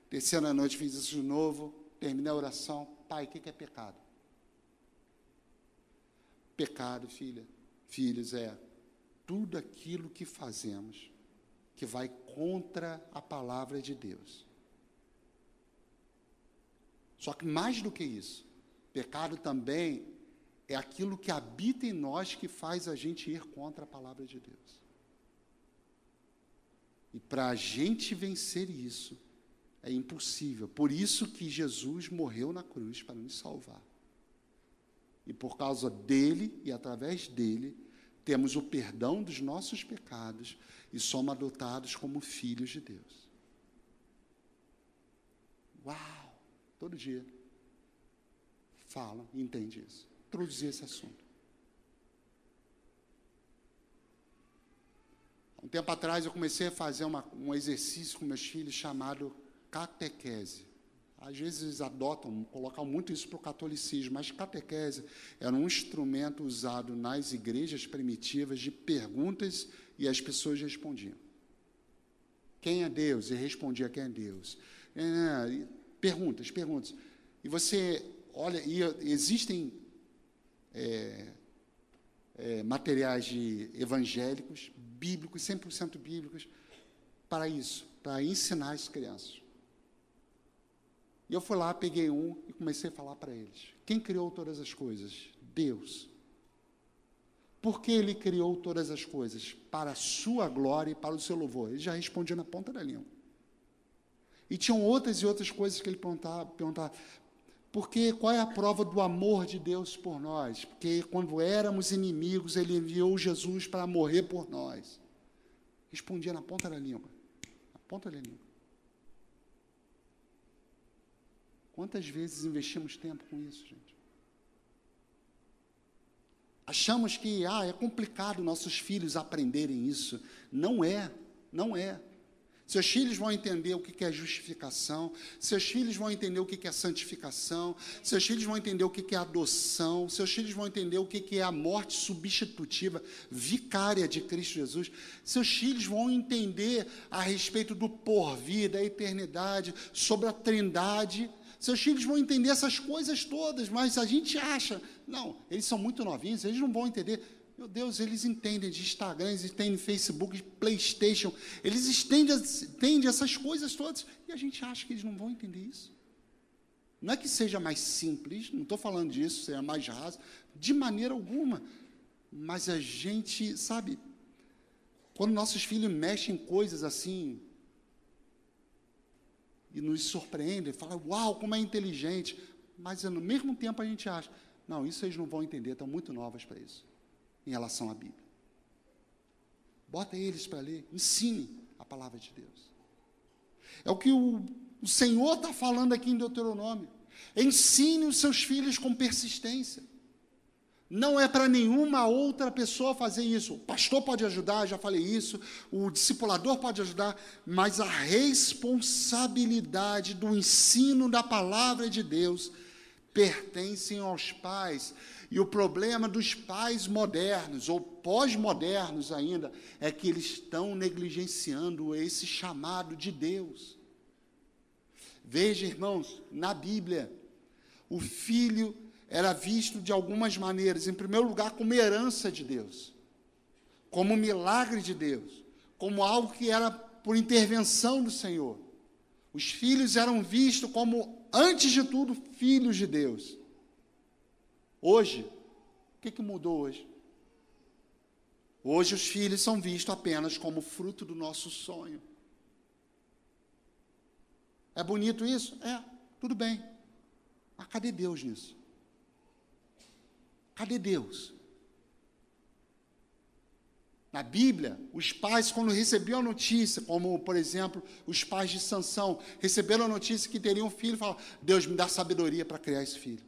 Terceira noite, fiz isso de novo, terminei a oração. Pai, o que é pecado? Pecado, filha, filhos, é... tudo aquilo que fazemos que vai contra a palavra de Deus. Só que mais do que isso, pecado também é aquilo que habita em nós que faz a gente ir contra a palavra de Deus. E para a gente vencer isso, é impossível. Por isso que Jesus morreu na cruz para nos salvar. E por causa dele e através dele, temos o perdão dos nossos pecados e somos adotados como filhos de Deus. Uau! Todo dia fala e entende isso. Introduzir esse assunto. Um tempo atrás, eu comecei a fazer uma, um exercício com meus filhos chamado catequese. Às vezes, eles adotam, colocam muito isso para o catolicismo, mas catequese era um instrumento usado nas igrejas primitivas de perguntas e as pessoas respondiam. Quem é Deus? E respondia, quem é Deus? Perguntas, perguntas. E você olha, e existem... É, É, materiais de evangélicos, bíblicos, cem por cento bíblicos, para isso, para ensinar as crianças. E eu fui lá, peguei um e comecei a falar para eles. Quem criou todas as coisas? Deus. Por que ele criou todas as coisas? Para a sua glória e para o seu louvor. Ele já respondia na ponta da língua. E tinham outras e outras coisas que ele perguntava, perguntava porque qual é a prova do amor de Deus por nós? Porque quando éramos inimigos, ele enviou Jesus para morrer por nós. Respondia na ponta da língua. Na ponta da língua. Quantas vezes investimos tempo com isso, gente? Achamos que ah, é complicado nossos filhos aprenderem isso. Não é, não é. Seus filhos vão entender o que é justificação, seus filhos vão entender o que é santificação, seus filhos vão entender o que é adoção, seus filhos vão entender o que é a morte substitutiva, vicária de Cristo Jesus, seus filhos vão entender a respeito do porvir, da eternidade, sobre a trindade, seus filhos vão entender essas coisas todas, mas a gente acha, não, eles são muito novinhos, eles não vão entender. Meu Deus, eles entendem de Instagram, eles entendem de Facebook, de PlayStation, eles entendem, entendem essas coisas todas, e a gente acha que eles não vão entender isso. Não é que seja mais simples, não estou falando disso, seja mais raso, de maneira alguma, mas a gente, sabe, quando nossos filhos mexem coisas assim, e nos surpreendem, falam, uau, como é inteligente, mas no mesmo tempo a gente acha, não, isso eles não vão entender, estão muito novas para isso. Em relação à Bíblia. Bota eles para ler, ensine a palavra de Deus. É o que o, o Senhor está falando aqui em Deuteronômio. Ensine os seus filhos com persistência. Não é para nenhuma outra pessoa fazer isso. O pastor pode ajudar, já falei isso, o discipulador pode ajudar, mas a responsabilidade do ensino da palavra de Deus pertencem aos pais. E o problema dos pais modernos, ou pós-modernos ainda, é que eles estão negligenciando esse chamado de Deus. Veja, irmãos, na Bíblia, o filho era visto de algumas maneiras. Em primeiro lugar, como herança de Deus, como milagre de Deus, como algo que era por intervenção do Senhor. Os filhos eram vistos como, antes de tudo, filhos de Deus. Hoje, o que, que mudou hoje? Hoje os filhos são vistos apenas como fruto do nosso sonho. É bonito isso? É, tudo bem. Mas cadê Deus nisso? Cadê Deus? Na Bíblia, os pais, quando recebiam a notícia, como, por exemplo, os pais de Sansão, receberam a notícia que teriam um filho, falaram, Deus, me dá sabedoria para criar esse filho.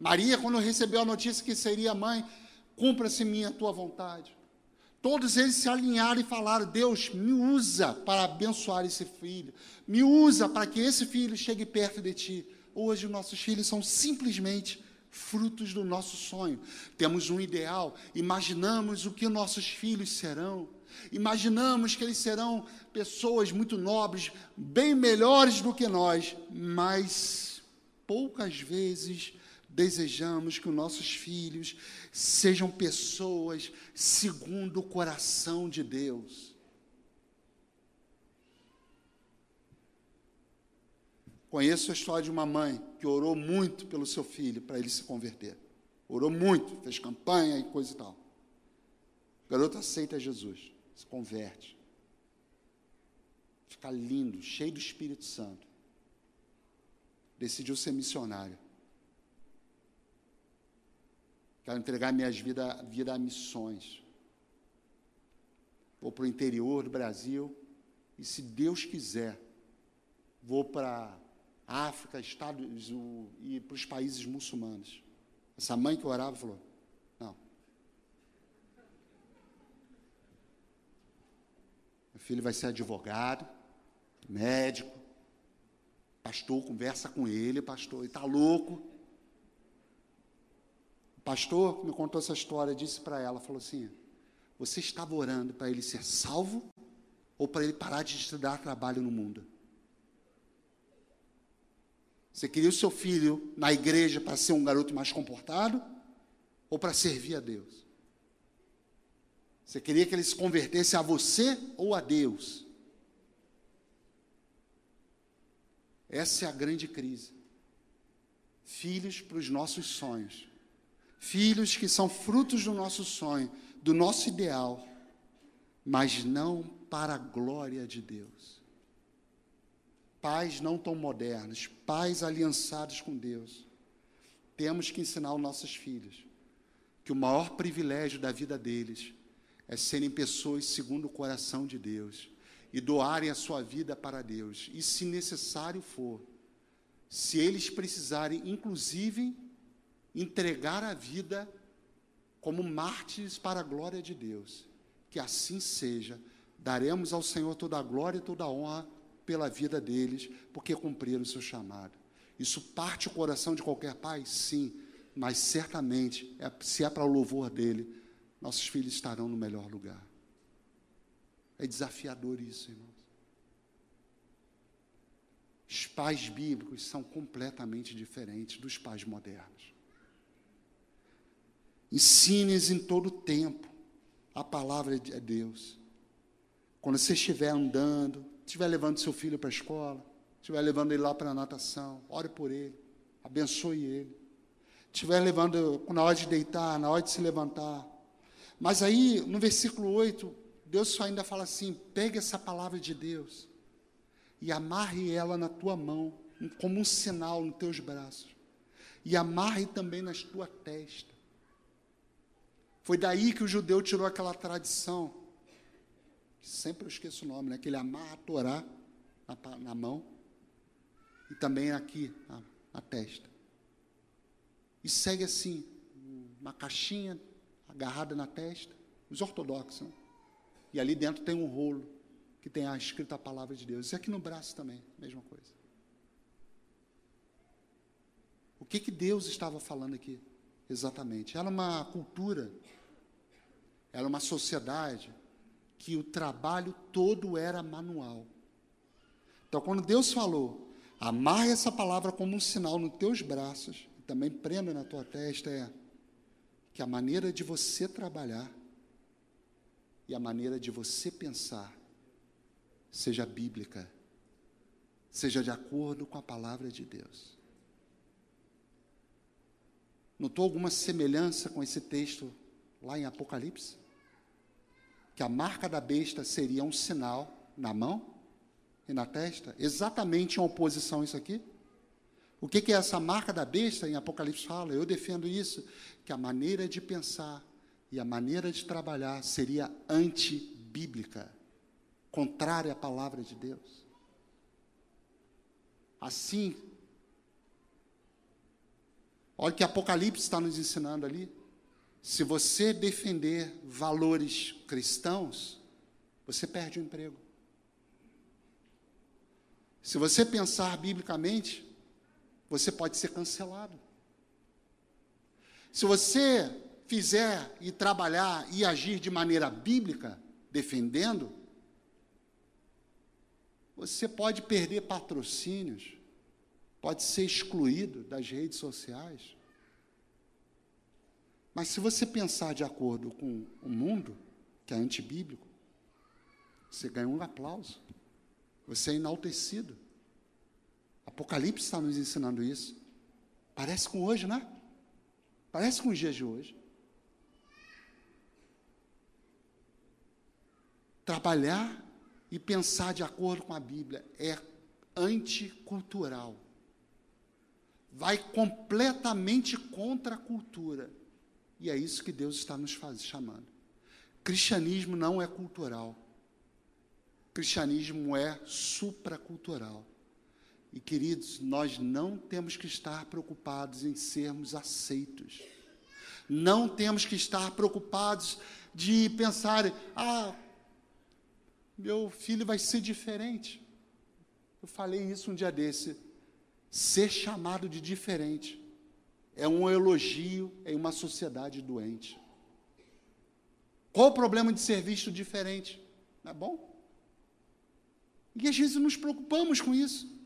Maria, quando recebeu a notícia que seria mãe, cumpra-se minha tua vontade. Todos eles se alinharam e falaram, Deus, me usa para abençoar esse filho, me usa para que esse filho chegue perto de ti. Hoje, nossos filhos são simplesmente frutos do nosso sonho. Temos um ideal, imaginamos o que nossos filhos serão, imaginamos que eles serão pessoas muito nobres, bem melhores do que nós, mas poucas vezes desejamos que os nossos filhos sejam pessoas segundo o coração de Deus. Conheço a história de uma mãe que orou muito pelo seu filho para ele se converter. Orou muito, fez campanha e coisa e tal. O garoto aceita Jesus, se converte. Fica lindo, cheio do Espírito Santo. Decidiu ser missionário. Quero entregar minhas vida, vida a missões. Vou para o interior do Brasil e, se Deus quiser, vou para a África, Estados o, e para os países muçulmanos. Essa mãe que orava falou, não. Meu filho vai ser advogado, médico, pastor, conversa com ele, pastor, ele está louco. O pastor que me contou essa história disse para ela, falou assim, você estava orando para ele ser salvo ou para ele parar de te dar trabalho no mundo? Você queria o seu filho na igreja para ser um garoto mais comportado ou para servir a Deus? Você queria que ele se convertesse a você ou a Deus? Essa é a grande crise. Filhos para os nossos sonhos. Filhos que são frutos do nosso sonho, do nosso ideal, mas não para a glória de Deus. Pais não tão modernos, pais aliançados com Deus. Temos que ensinar aos nossos filhos que o maior privilégio da vida deles é serem pessoas segundo o coração de Deus e doarem a sua vida para Deus. E, se necessário for, se eles precisarem, inclusive, entregar a vida como mártires para a glória de Deus, que assim seja, daremos ao Senhor toda a glória e toda a honra pela vida deles, porque cumpriram o seu chamado. Isso parte o coração de qualquer pai? Sim, mas certamente, é, se é para o louvor dele, nossos filhos estarão no melhor lugar. É desafiador isso, irmãos. Os pais bíblicos são completamente diferentes dos pais modernos. Ensine-os em todo o tempo a palavra de Deus. Quando você estiver andando, estiver levando seu filho para a escola, estiver levando ele lá para a natação, ore por ele, abençoe ele. Estiver levando na hora de deitar, na hora de se levantar. Mas aí, no versículo oito, Deus só ainda fala assim, pega essa palavra de Deus e amarre ela na tua mão, como um sinal nos teus braços. E amarre também na tua testa. Foi daí que o judeu tirou aquela tradição, sempre eu esqueço o nome, né? Que ele amarra a Torá na, na mão e também aqui, na, na testa. E segue assim, uma caixinha agarrada na testa, os ortodoxos, né? E ali dentro tem um rolo que tem a escrita a palavra de Deus. E aqui no braço também, mesma coisa. O que, que Deus estava falando aqui, exatamente? Era uma cultura, era uma sociedade que o trabalho todo era manual. Então, quando Deus falou, amarre essa palavra como um sinal nos teus braços, e também prenda na tua testa, é que a maneira de você trabalhar e a maneira de você pensar seja bíblica, seja de acordo com a palavra de Deus. Notou alguma semelhança com esse texto lá em Apocalipse? Que a marca da besta seria um sinal na mão e na testa, exatamente em oposição a isso aqui. O que, que é essa marca da besta? Em Apocalipse fala, eu defendo isso, que a maneira de pensar e a maneira de trabalhar seria antibíblica, contrária à palavra de Deus. Assim, olha o que Apocalipse está nos ensinando ali. Se você defender valores cristãos, você perde o emprego. Se você pensar biblicamente, você pode ser cancelado. Se você fizer e trabalhar e agir de maneira bíblica, defendendo, você pode perder patrocínios, pode ser excluído das redes sociais. Mas se você pensar de acordo com o mundo, que é antibíblico, você ganha um aplauso, você é enaltecido. Apocalipse está nos ensinando isso. Parece com hoje, né? Parece com os dias de hoje. Trabalhar e pensar de acordo com a Bíblia é anticultural. Vai completamente contra a cultura. E é isso que Deus está nos faz, chamando. Cristianismo não é cultural. Cristianismo é supracultural. E, queridos, nós não temos que estar preocupados em sermos aceitos. Não temos que estar preocupados de pensar, ah, meu filho vai ser diferente. Eu falei isso um dia desse. Ser chamado de diferente é um elogio em uma sociedade doente. Qual o problema de ser visto diferente? Não é bom? E às vezes nos preocupamos com isso.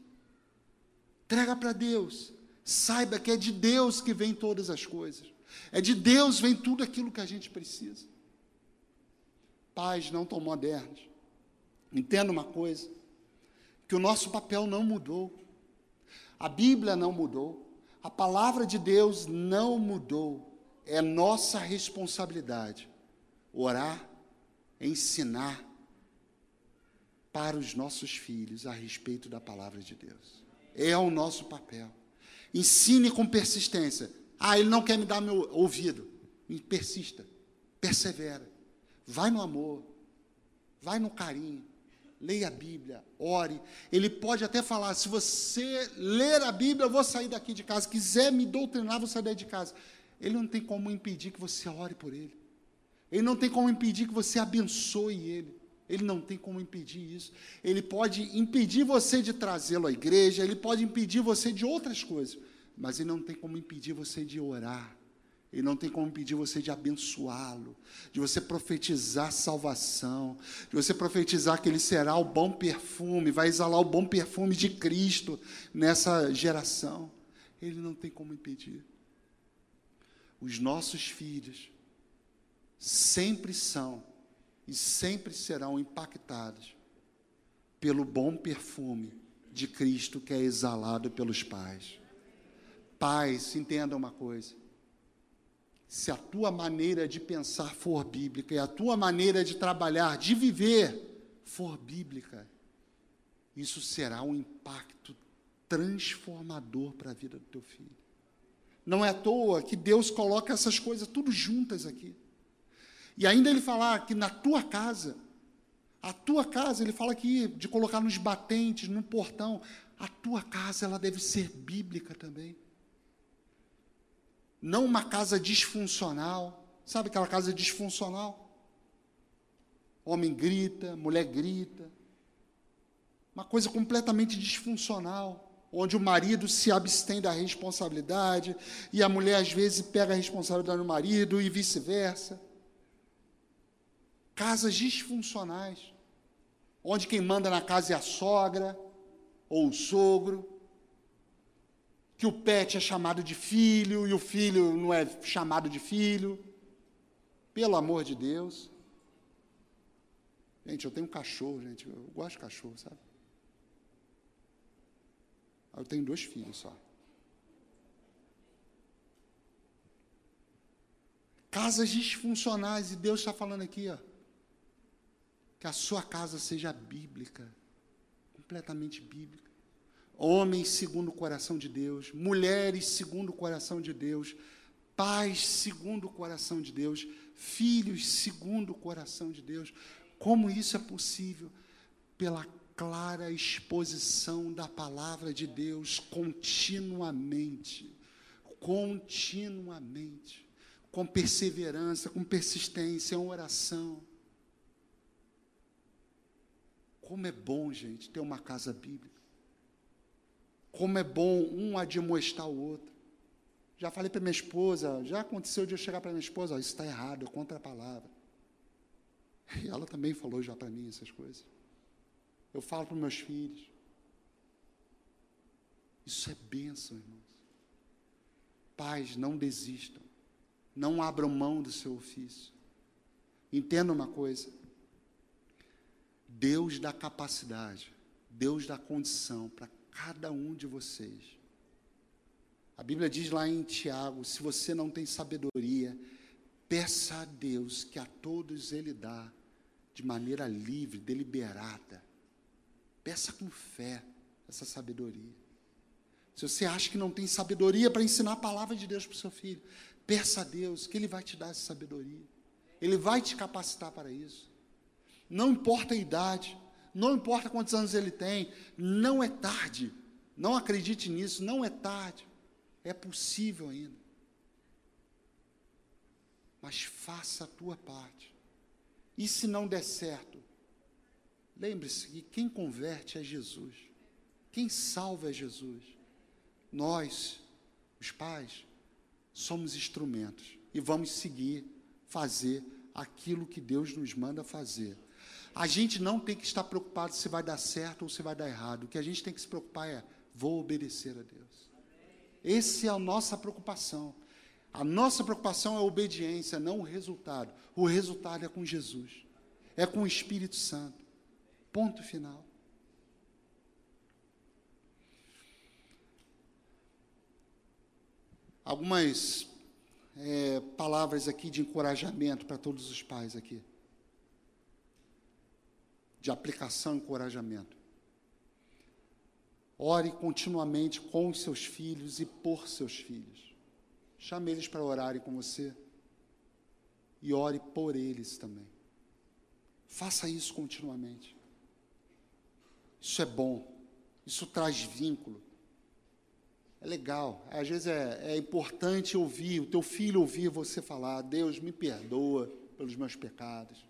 Entrega para Deus, saiba que é de Deus que vem todas as coisas, é de Deus vem tudo aquilo que a gente precisa. Pais não tão modernos, entenda uma coisa, que o nosso papel não mudou, a Bíblia não mudou, a palavra de Deus não mudou, é nossa responsabilidade orar, ensinar para os nossos filhos a respeito da palavra de Deus. É o nosso papel. Ensine com persistência. Ah, ele não quer me dar meu ouvido. Persista, persevera. Vai no amor, vai no carinho. Leia a Bíblia, ore. Ele pode até falar, se você ler a Bíblia, eu vou sair daqui de casa. Se quiser me doutrinar, eu vou sair daí de casa. Ele não tem como impedir que você ore por ele. Ele não tem como impedir que você abençoe ele. Ele não tem como impedir isso. Ele pode impedir você de trazê-lo à igreja, ele pode impedir você de outras coisas, mas ele não tem como impedir você de orar, ele não tem como impedir você de abençoá-lo, de você profetizar salvação, de você profetizar que ele será o bom perfume, vai exalar o bom perfume de Cristo nessa geração. Ele não tem como impedir. Os nossos filhos sempre são e sempre serão impactados pelo bom perfume de Cristo que é exalado pelos pais. Pais, entendam uma coisa, se a tua maneira de pensar for bíblica, e a tua maneira de trabalhar, de viver, for bíblica, isso será um impacto transformador para a vida do teu filho. Não é à toa que Deus coloca essas coisas tudo juntas aqui. E ainda ele falar que na tua casa, a tua casa, ele fala aqui de colocar nos batentes, no portão, a tua casa, ela deve ser bíblica também. Não uma casa disfuncional. Sabe aquela casa disfuncional? Homem grita, mulher grita. Uma coisa completamente disfuncional, onde o marido se abstém da responsabilidade e a mulher, às vezes, pega a responsabilidade do marido e vice-versa. Casas disfuncionais, onde quem manda na casa é a sogra ou o sogro, que o pet é chamado de filho e o filho não é chamado de filho. Pelo amor de Deus. Gente, eu tenho um cachorro, gente, eu gosto de cachorro, sabe? Eu tenho dois filhos só. Casas disfuncionais, e Deus está falando aqui, ó, que a sua casa seja bíblica, completamente bíblica. Homens segundo o coração de Deus, mulheres segundo o coração de Deus, pais segundo o coração de Deus, filhos segundo o coração de Deus. Como isso é possível? Pela clara exposição da palavra de Deus continuamente, continuamente, com perseverança, com persistência, com oração. Como é bom, gente, ter uma casa bíblica. Como é bom um admoestar o outro. Já falei para minha esposa, já aconteceu de eu chegar para minha esposa, oh, isso está errado, é contra a palavra. E ela também falou já para mim essas coisas. Eu falo para os meus filhos. Isso é bênção, irmãos. Pais, não desistam. Não abram mão do seu ofício. Entenda uma coisa. Deus dá capacidade, Deus dá condição para cada um de vocês. A Bíblia diz lá em Tiago, se você não tem sabedoria, peça a Deus que a todos Ele dá, de maneira livre, deliberada. Peça com fé essa sabedoria. Se você acha que não tem sabedoria para ensinar a palavra de Deus para o seu filho, peça a Deus que Ele vai te dar essa sabedoria. Ele vai te capacitar para isso. Não importa a idade, não importa quantos anos ele tem, não é tarde. Não acredite nisso, não é tarde. É possível ainda. Mas faça a tua parte. E se não der certo, lembre-se que quem converte é Jesus. Quem salva é Jesus. Nós, os pais, somos instrumentos e vamos seguir, fazer aquilo que Deus nos manda fazer. A gente não tem que estar preocupado se vai dar certo ou se vai dar errado. O que a gente tem que se preocupar é, vou obedecer a Deus. Essa é a nossa preocupação. A nossa preocupação é a obediência, não o resultado. O resultado é com Jesus. É com o Espírito Santo. Ponto final. Algumas é, palavras aqui de encorajamento para todos os pais aqui. De aplicação e encorajamento. Ore continuamente com os seus filhos e por seus filhos. Chame eles para orarem com você e ore por eles também. Faça isso continuamente. Isso é bom, isso traz vínculo. É legal, às vezes é, é importante ouvir, o teu filho ouvir você falar, Deus me perdoa pelos meus pecados.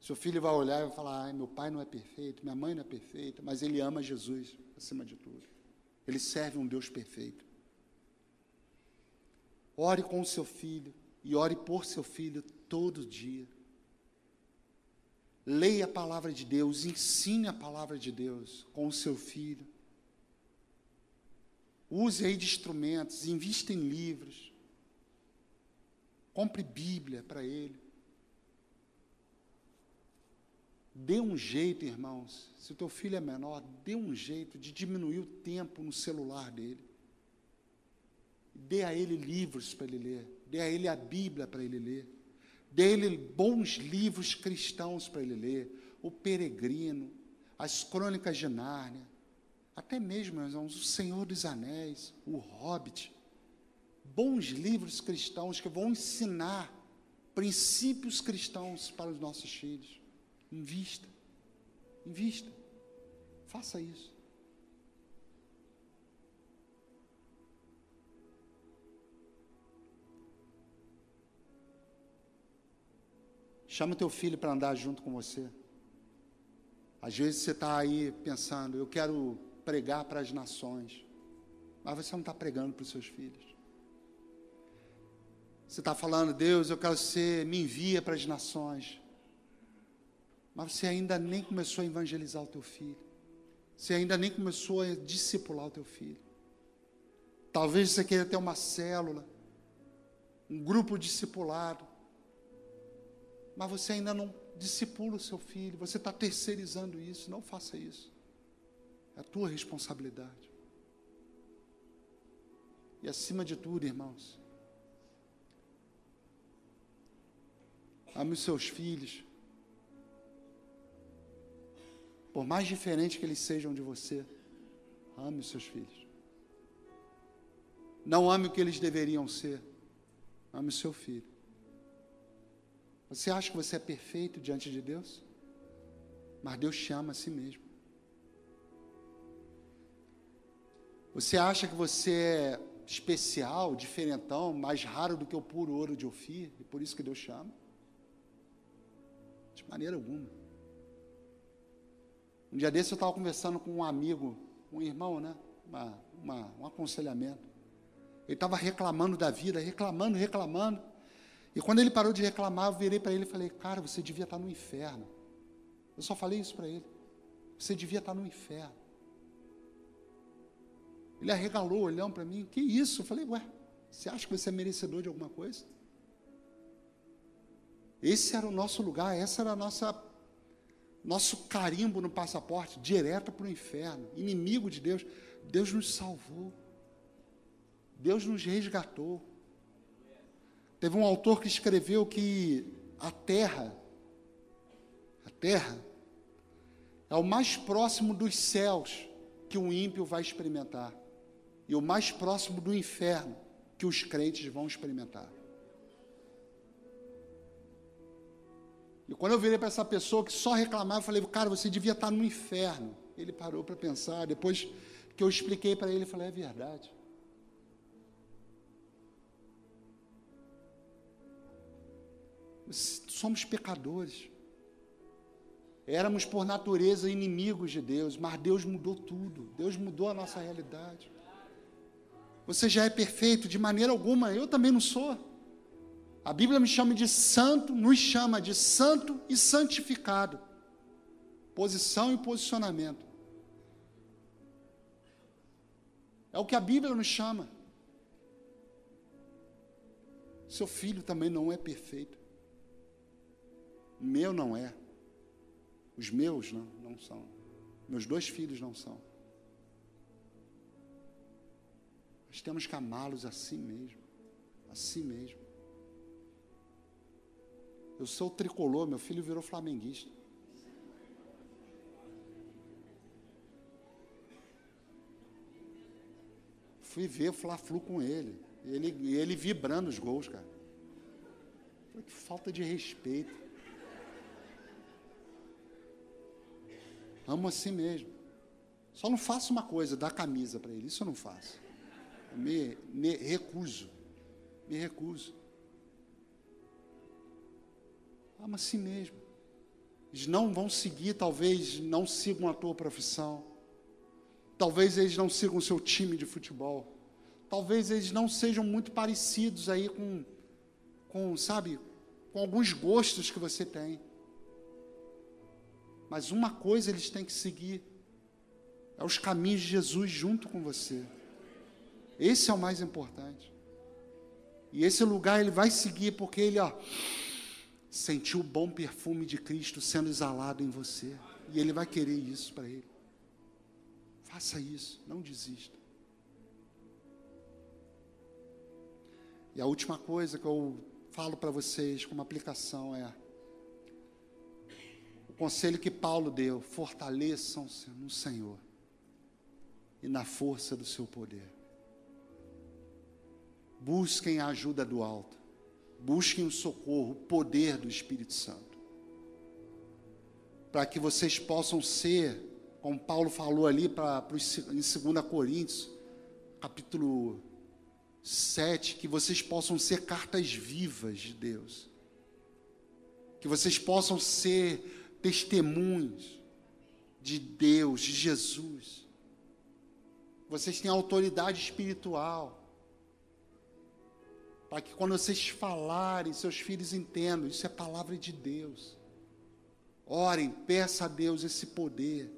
Seu filho vai olhar e vai falar, ai, meu pai não é perfeito, minha mãe não é perfeita, mas ele ama Jesus acima de tudo. Ele serve um Deus perfeito. Ore com o seu filho e ore por seu filho todo dia. Leia a palavra de Deus, ensine a palavra de Deus com o seu filho. Use aí de instrumentos, invista em livros. Compre Bíblia para ele. Dê um jeito, irmãos, se o teu filho é menor, dê um jeito de diminuir o tempo no celular dele. Dê a ele livros para ele ler, dê a ele a Bíblia para ele ler. Dê-lhe bons livros cristãos para ele ler, O Peregrino, as Crônicas de Nárnia, até mesmo, meus irmãos, O Senhor dos Anéis, O Hobbit. Bons livros cristãos que vão ensinar princípios cristãos para os nossos filhos. Invista, invista, faça isso. Chama teu filho para andar junto com você. Às vezes você está aí pensando, eu quero pregar para as nações, mas você não está pregando para os seus filhos. Você está falando, Deus, eu quero ser, me envia para as nações, mas você ainda nem começou a evangelizar o teu filho, você ainda nem começou a discipular o teu filho. Talvez você queira ter uma célula, um grupo discipulado, mas você ainda não discipula o seu filho, você está terceirizando isso, não faça isso. É a tua responsabilidade. E acima de tudo, irmãos, ame os seus filhos, por mais diferente que eles sejam de você, ame os seus filhos. Não ame o que eles deveriam ser, ame o seu filho. Você acha que você é perfeito diante de Deus? Mas Deus te ama a si mesmo. Você acha que você é especial, diferentão, mais raro do que o puro ouro de Ofir, e por isso que Deus te ama? De maneira alguma. Um dia desse eu estava conversando com um amigo, um irmão, né? Uma, uma, um aconselhamento. Ele estava reclamando da vida, reclamando, reclamando. E quando ele parou de reclamar, eu virei para ele e falei, cara, você devia estar no inferno. Eu só falei isso para ele. Você devia estar no inferno. Ele arregalou o olhão para mim, que isso? Eu falei, ué, você acha que você é merecedor de alguma coisa? Esse era o nosso lugar, essa era a nossa, nosso carimbo no passaporte, direto para o inferno, inimigo de Deus. Deus nos salvou. Deus nos resgatou. Teve um autor que escreveu que a terra, a terra, é o mais próximo dos céus que o ímpio vai experimentar. E o mais próximo do inferno que os crentes vão experimentar. E quando eu virei para essa pessoa que só reclamava, eu falei, cara, você devia estar no inferno. Ele parou para pensar, depois que eu expliquei para ele, eu falei, é verdade. Somos pecadores. Éramos por natureza inimigos de Deus, mas Deus mudou tudo. Deus mudou a nossa realidade. Você já é perfeito de maneira alguma, eu também não sou. A Bíblia me chama de santo, nos chama de santo e santificado. Posição e posicionamento. É o que a Bíblia nos chama. Seu filho também não é perfeito. O meu não é. Os meus não, não são. Meus dois filhos não são. Nós temos que amá-los a si mesmo. A si mesmo. Eu sou tricolor, meu filho virou flamenguista. Fui ver o Fla-Flu com ele. ele. Ele vibrando os gols, cara. Que falta de respeito. Amo assim mesmo. Só não faço uma coisa, dar camisa para ele. Isso eu não faço. Eu me, me recuso. Me recuso. Ama a si mesmo. Eles não vão seguir, talvez não sigam a tua profissão. Talvez eles não sigam o seu time de futebol. Talvez eles não sejam muito parecidos aí com, com, sabe, com alguns gostos que você tem. Mas uma coisa eles têm que seguir, é os caminhos de Jesus junto com você. Esse é o mais importante. E esse lugar ele vai seguir, porque ele, ó, sentiu o bom perfume de Cristo sendo exalado em você. E ele vai querer isso para ele. Faça isso, não desista. E a última coisa que eu falo para vocês como aplicação é o conselho que Paulo deu: fortaleçam-se no Senhor e na força do seu poder. Busquem a ajuda do alto. Busquem o socorro, o poder do Espírito Santo. Para que vocês possam ser, como Paulo falou ali pra, pros, em Segunda Coríntios, capítulo sete, que vocês possam ser cartas vivas de Deus. Que vocês possam ser testemunhos de Deus, de Jesus. Vocês têm autoridade espiritual. Para que quando vocês falarem, seus filhos entendam, isso é palavra de Deus. Orem, peça a Deus esse poder.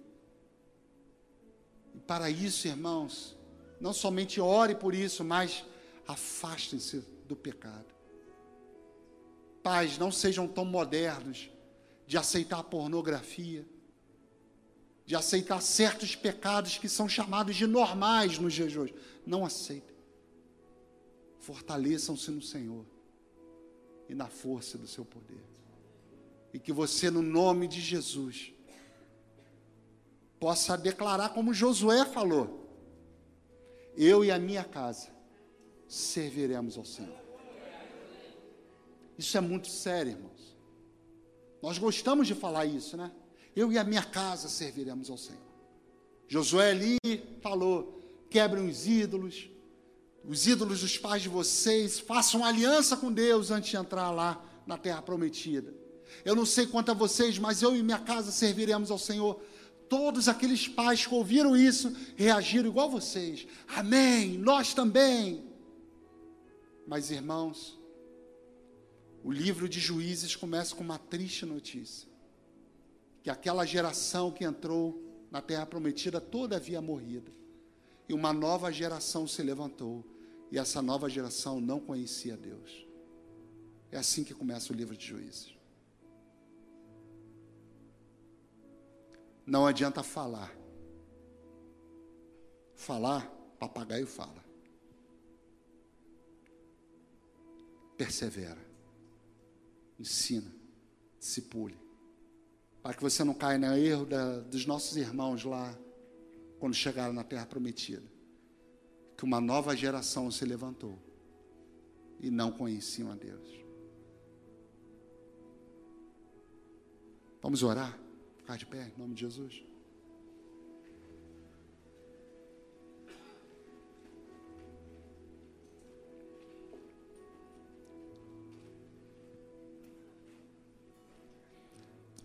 E para isso, irmãos, não somente ore por isso, mas afastem-se do pecado. Pais, não sejam tão modernos de aceitar a pornografia, de aceitar certos pecados que são chamados de normais nos dias de hoje. Não aceitem. Fortaleçam-se no Senhor e na força do seu poder. E que você, no nome de Jesus, possa declarar como Josué falou: eu e a minha casa serviremos ao Senhor. Isso é muito sério, irmãos. Nós gostamos de falar isso, né? Eu e a minha casa serviremos ao Senhor. Josué ali falou: quebrem os ídolos, os ídolos dos pais de vocês, façam aliança com Deus antes de entrar lá na terra prometida. Eu não sei quanto a vocês, mas eu e minha casa serviremos ao Senhor. Todos aqueles pais que ouviram isso, reagiram igual vocês. Amém, nós também. Mas, irmãos, o livro de Juízes começa com uma triste notícia: que aquela geração que entrou na terra prometida toda havia morrido. E uma nova geração se levantou. E essa nova geração não conhecia Deus. É assim que começa o livro de Juízes. Não adianta falar. Falar, papagaio fala. Persevera. Ensina. Discipule. Para que você não caia no erro da, dos nossos irmãos lá, quando chegaram na terra prometida. Que uma nova geração se levantou e não conheciam a Deus. Vamos orar? Ficar de pé, em nome de Jesus.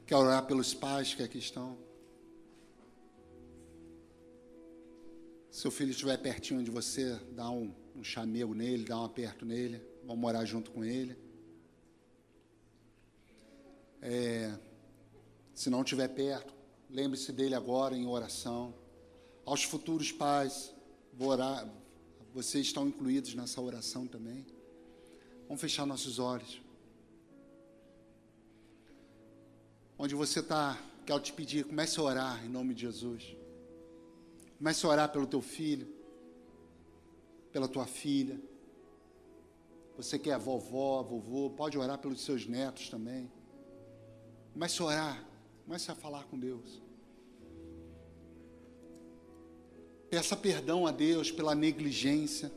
Quero orar pelos pais que aqui estão. Se o filho estiver pertinho de você, dá um, um chamego nele, dá um aperto nele. Vamos orar junto com ele. É, se não estiver perto, lembre-se dele agora em oração. Aos futuros pais, vou orar, vocês estão incluídos nessa oração também. Vamos fechar nossos olhos. Onde você está, quero te pedir, comece a orar em nome de Jesus. Comece a orar pelo teu filho, pela tua filha. Você que é vovó, vovô, pode orar pelos seus netos também. Comece a orar, comece a falar com Deus. Peça perdão a Deus pela negligência.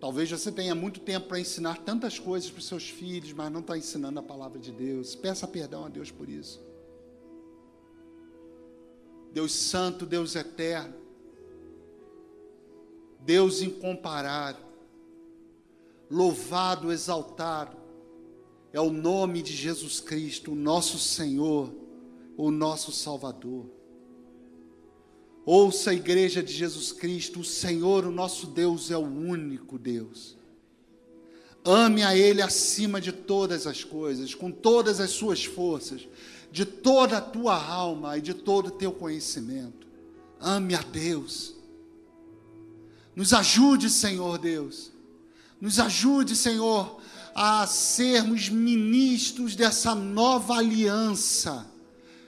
Talvez você tenha muito tempo para ensinar tantas coisas para os seus filhos, mas não está ensinando a palavra de Deus. Peça perdão a Deus por isso. Deus santo, Deus eterno, Deus incomparável, louvado, exaltado, é o nome de Jesus Cristo, o nosso Senhor, o nosso Salvador. Ouça a igreja de Jesus Cristo, o Senhor, o nosso Deus, é o único Deus. Ame a Ele acima de todas as coisas, com todas as suas forças, de toda a tua alma e de todo o teu conhecimento. Ame a Deus. Nos ajude, Senhor Deus. Nos ajude, Senhor, a sermos ministros dessa nova aliança.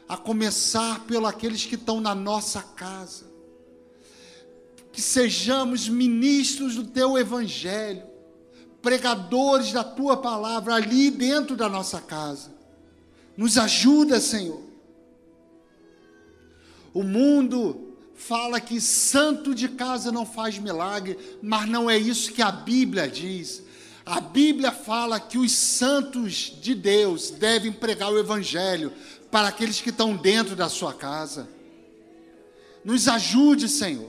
A começar pelos aqueles que estão na nossa casa, que sejamos ministros do teu evangelho, pregadores da tua palavra ali dentro da nossa casa. Nos ajuda, Senhor. O mundo fala que santo de casa não faz milagre, mas não é isso que a Bíblia diz. A Bíblia fala que os santos de Deus devem pregar o evangelho para aqueles que estão dentro da sua casa. Nos ajude, Senhor.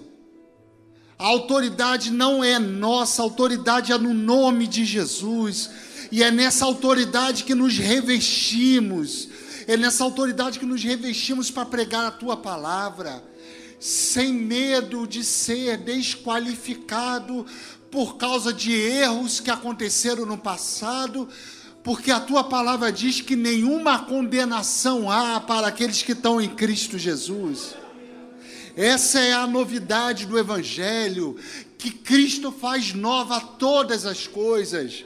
A autoridade não é nossa, a autoridade é no nome de Jesus, e é nessa autoridade que nos revestimos, é nessa autoridade que nos revestimos para pregar a tua palavra, sem medo de ser desqualificado por causa de erros que aconteceram no passado, porque a tua palavra diz que nenhuma condenação há para aqueles que estão em Cristo Jesus. Essa é a novidade do evangelho, que Cristo faz nova todas as coisas,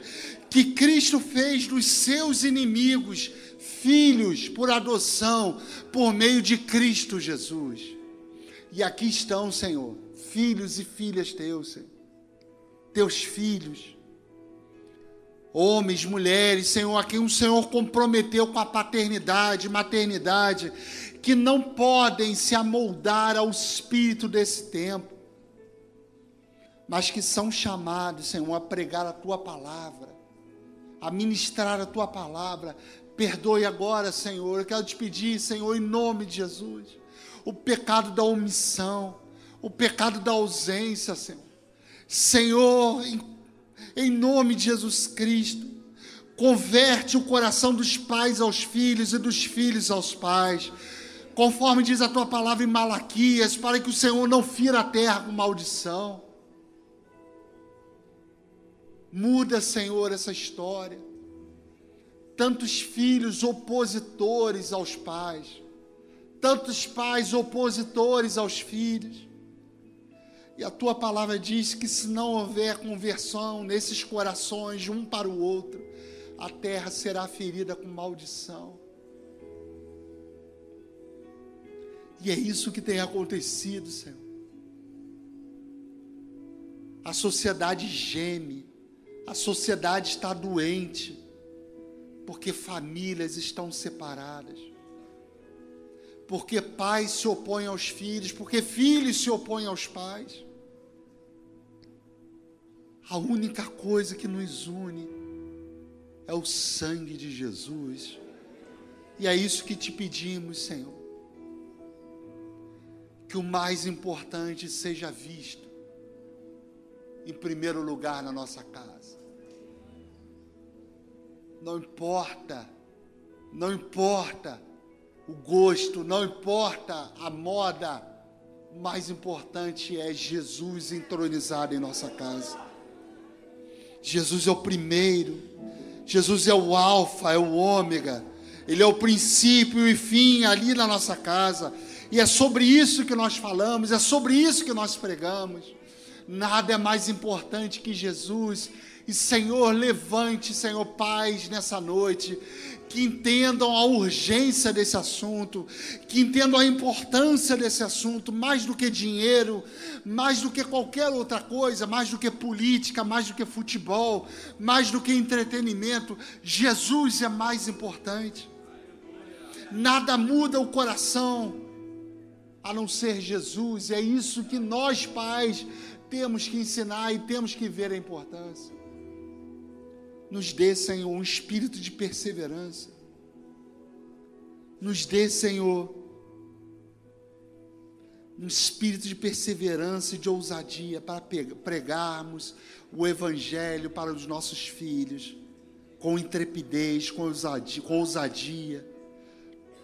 que Cristo fez dos seus inimigos filhos por adoção, por meio de Cristo Jesus. E aqui estão, Senhor, filhos e filhas teus, Senhor. Teus filhos, homens, mulheres, Senhor, a quem o Senhor comprometeu com a paternidade, maternidade, que não podem se amoldar ao espírito desse tempo, mas que são chamados, Senhor, a pregar a tua palavra, a ministrar a tua palavra. Perdoe agora, Senhor, eu quero te pedir, Senhor, em nome de Jesus, o pecado da omissão, o pecado da ausência, Senhor. Senhor, em, em nome de Jesus Cristo, converte o coração dos pais aos filhos e dos filhos aos pais, conforme diz a tua palavra em Malaquias, para que o Senhor não fira a terra com maldição. Muda, Senhor, essa história. Tantos filhos opositores aos pais, tantos pais opositores aos filhos. E a tua palavra diz que se não houver conversão nesses corações de um para o outro, a terra será ferida com maldição. E é isso que tem acontecido, Senhor. A sociedade geme, a sociedade está doente, porque famílias estão separadas, porque pais se opõem aos filhos, porque filhos se opõem aos pais. A única coisa que nos une é o sangue de Jesus, e é isso que te pedimos, Senhor, que o mais importante seja visto em primeiro lugar na nossa casa. Não importa, não importa o gosto, não importa a moda, o mais importante é Jesus entronizado em nossa casa. Jesus é o primeiro, Jesus é o alfa, é o ômega, Ele é o princípio e fim ali na nossa casa, e é sobre isso que nós falamos, é sobre isso que nós pregamos. Nada é mais importante que Jesus. E Senhor, levante, Senhor, paz nessa noite, que entendam a urgência desse assunto, que entendam a importância desse assunto, mais do que dinheiro, mais do que qualquer outra coisa, mais do que política, mais do que futebol, mais do que entretenimento, Jesus é mais importante. Nada muda o coração, a não ser Jesus. É isso que nós, pais, temos que ensinar e temos que ver a importância. Nos dê, Senhor, um espírito de perseverança. Nos dê, Senhor, um espírito de perseverança e de ousadia para pregarmos o Evangelho para os nossos filhos, com intrepidez, com ousadia, com ousadia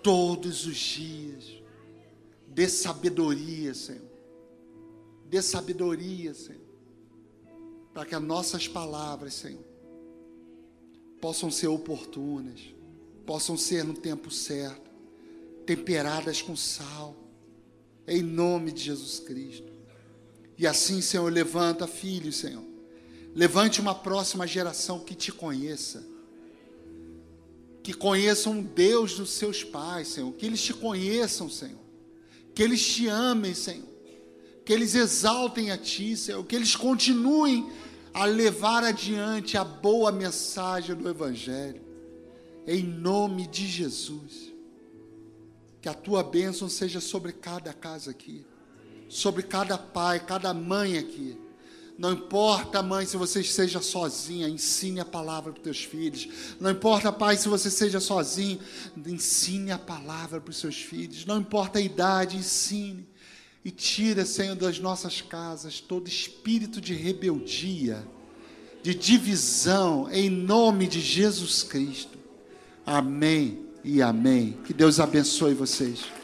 todos os dias. Dê sabedoria, Senhor. Dê sabedoria, Senhor, para que as nossas palavras, Senhor, possam ser oportunas, possam ser no tempo certo, temperadas com sal, em nome de Jesus Cristo. E assim, Senhor, levanta filhos, Senhor, levante uma próxima geração que te conheça, que conheçam o Deus dos seus pais, Senhor, que eles te conheçam, Senhor, que eles te amem, Senhor, que eles exaltem a ti, Senhor, que eles continuem a levar adiante a boa mensagem do Evangelho, em nome de Jesus. Que a tua bênção seja sobre cada casa aqui, sobre cada pai, cada mãe aqui. Não importa, mãe, se você seja sozinha, ensine a palavra para os teus filhos. Não importa, pai, se você seja sozinho, ensine a palavra para os seus filhos. Não importa a idade, ensine. E tira, Senhor, das nossas casas todo espírito de rebeldia, de divisão, em nome de Jesus Cristo. Amém e amém. Que Deus abençoe vocês.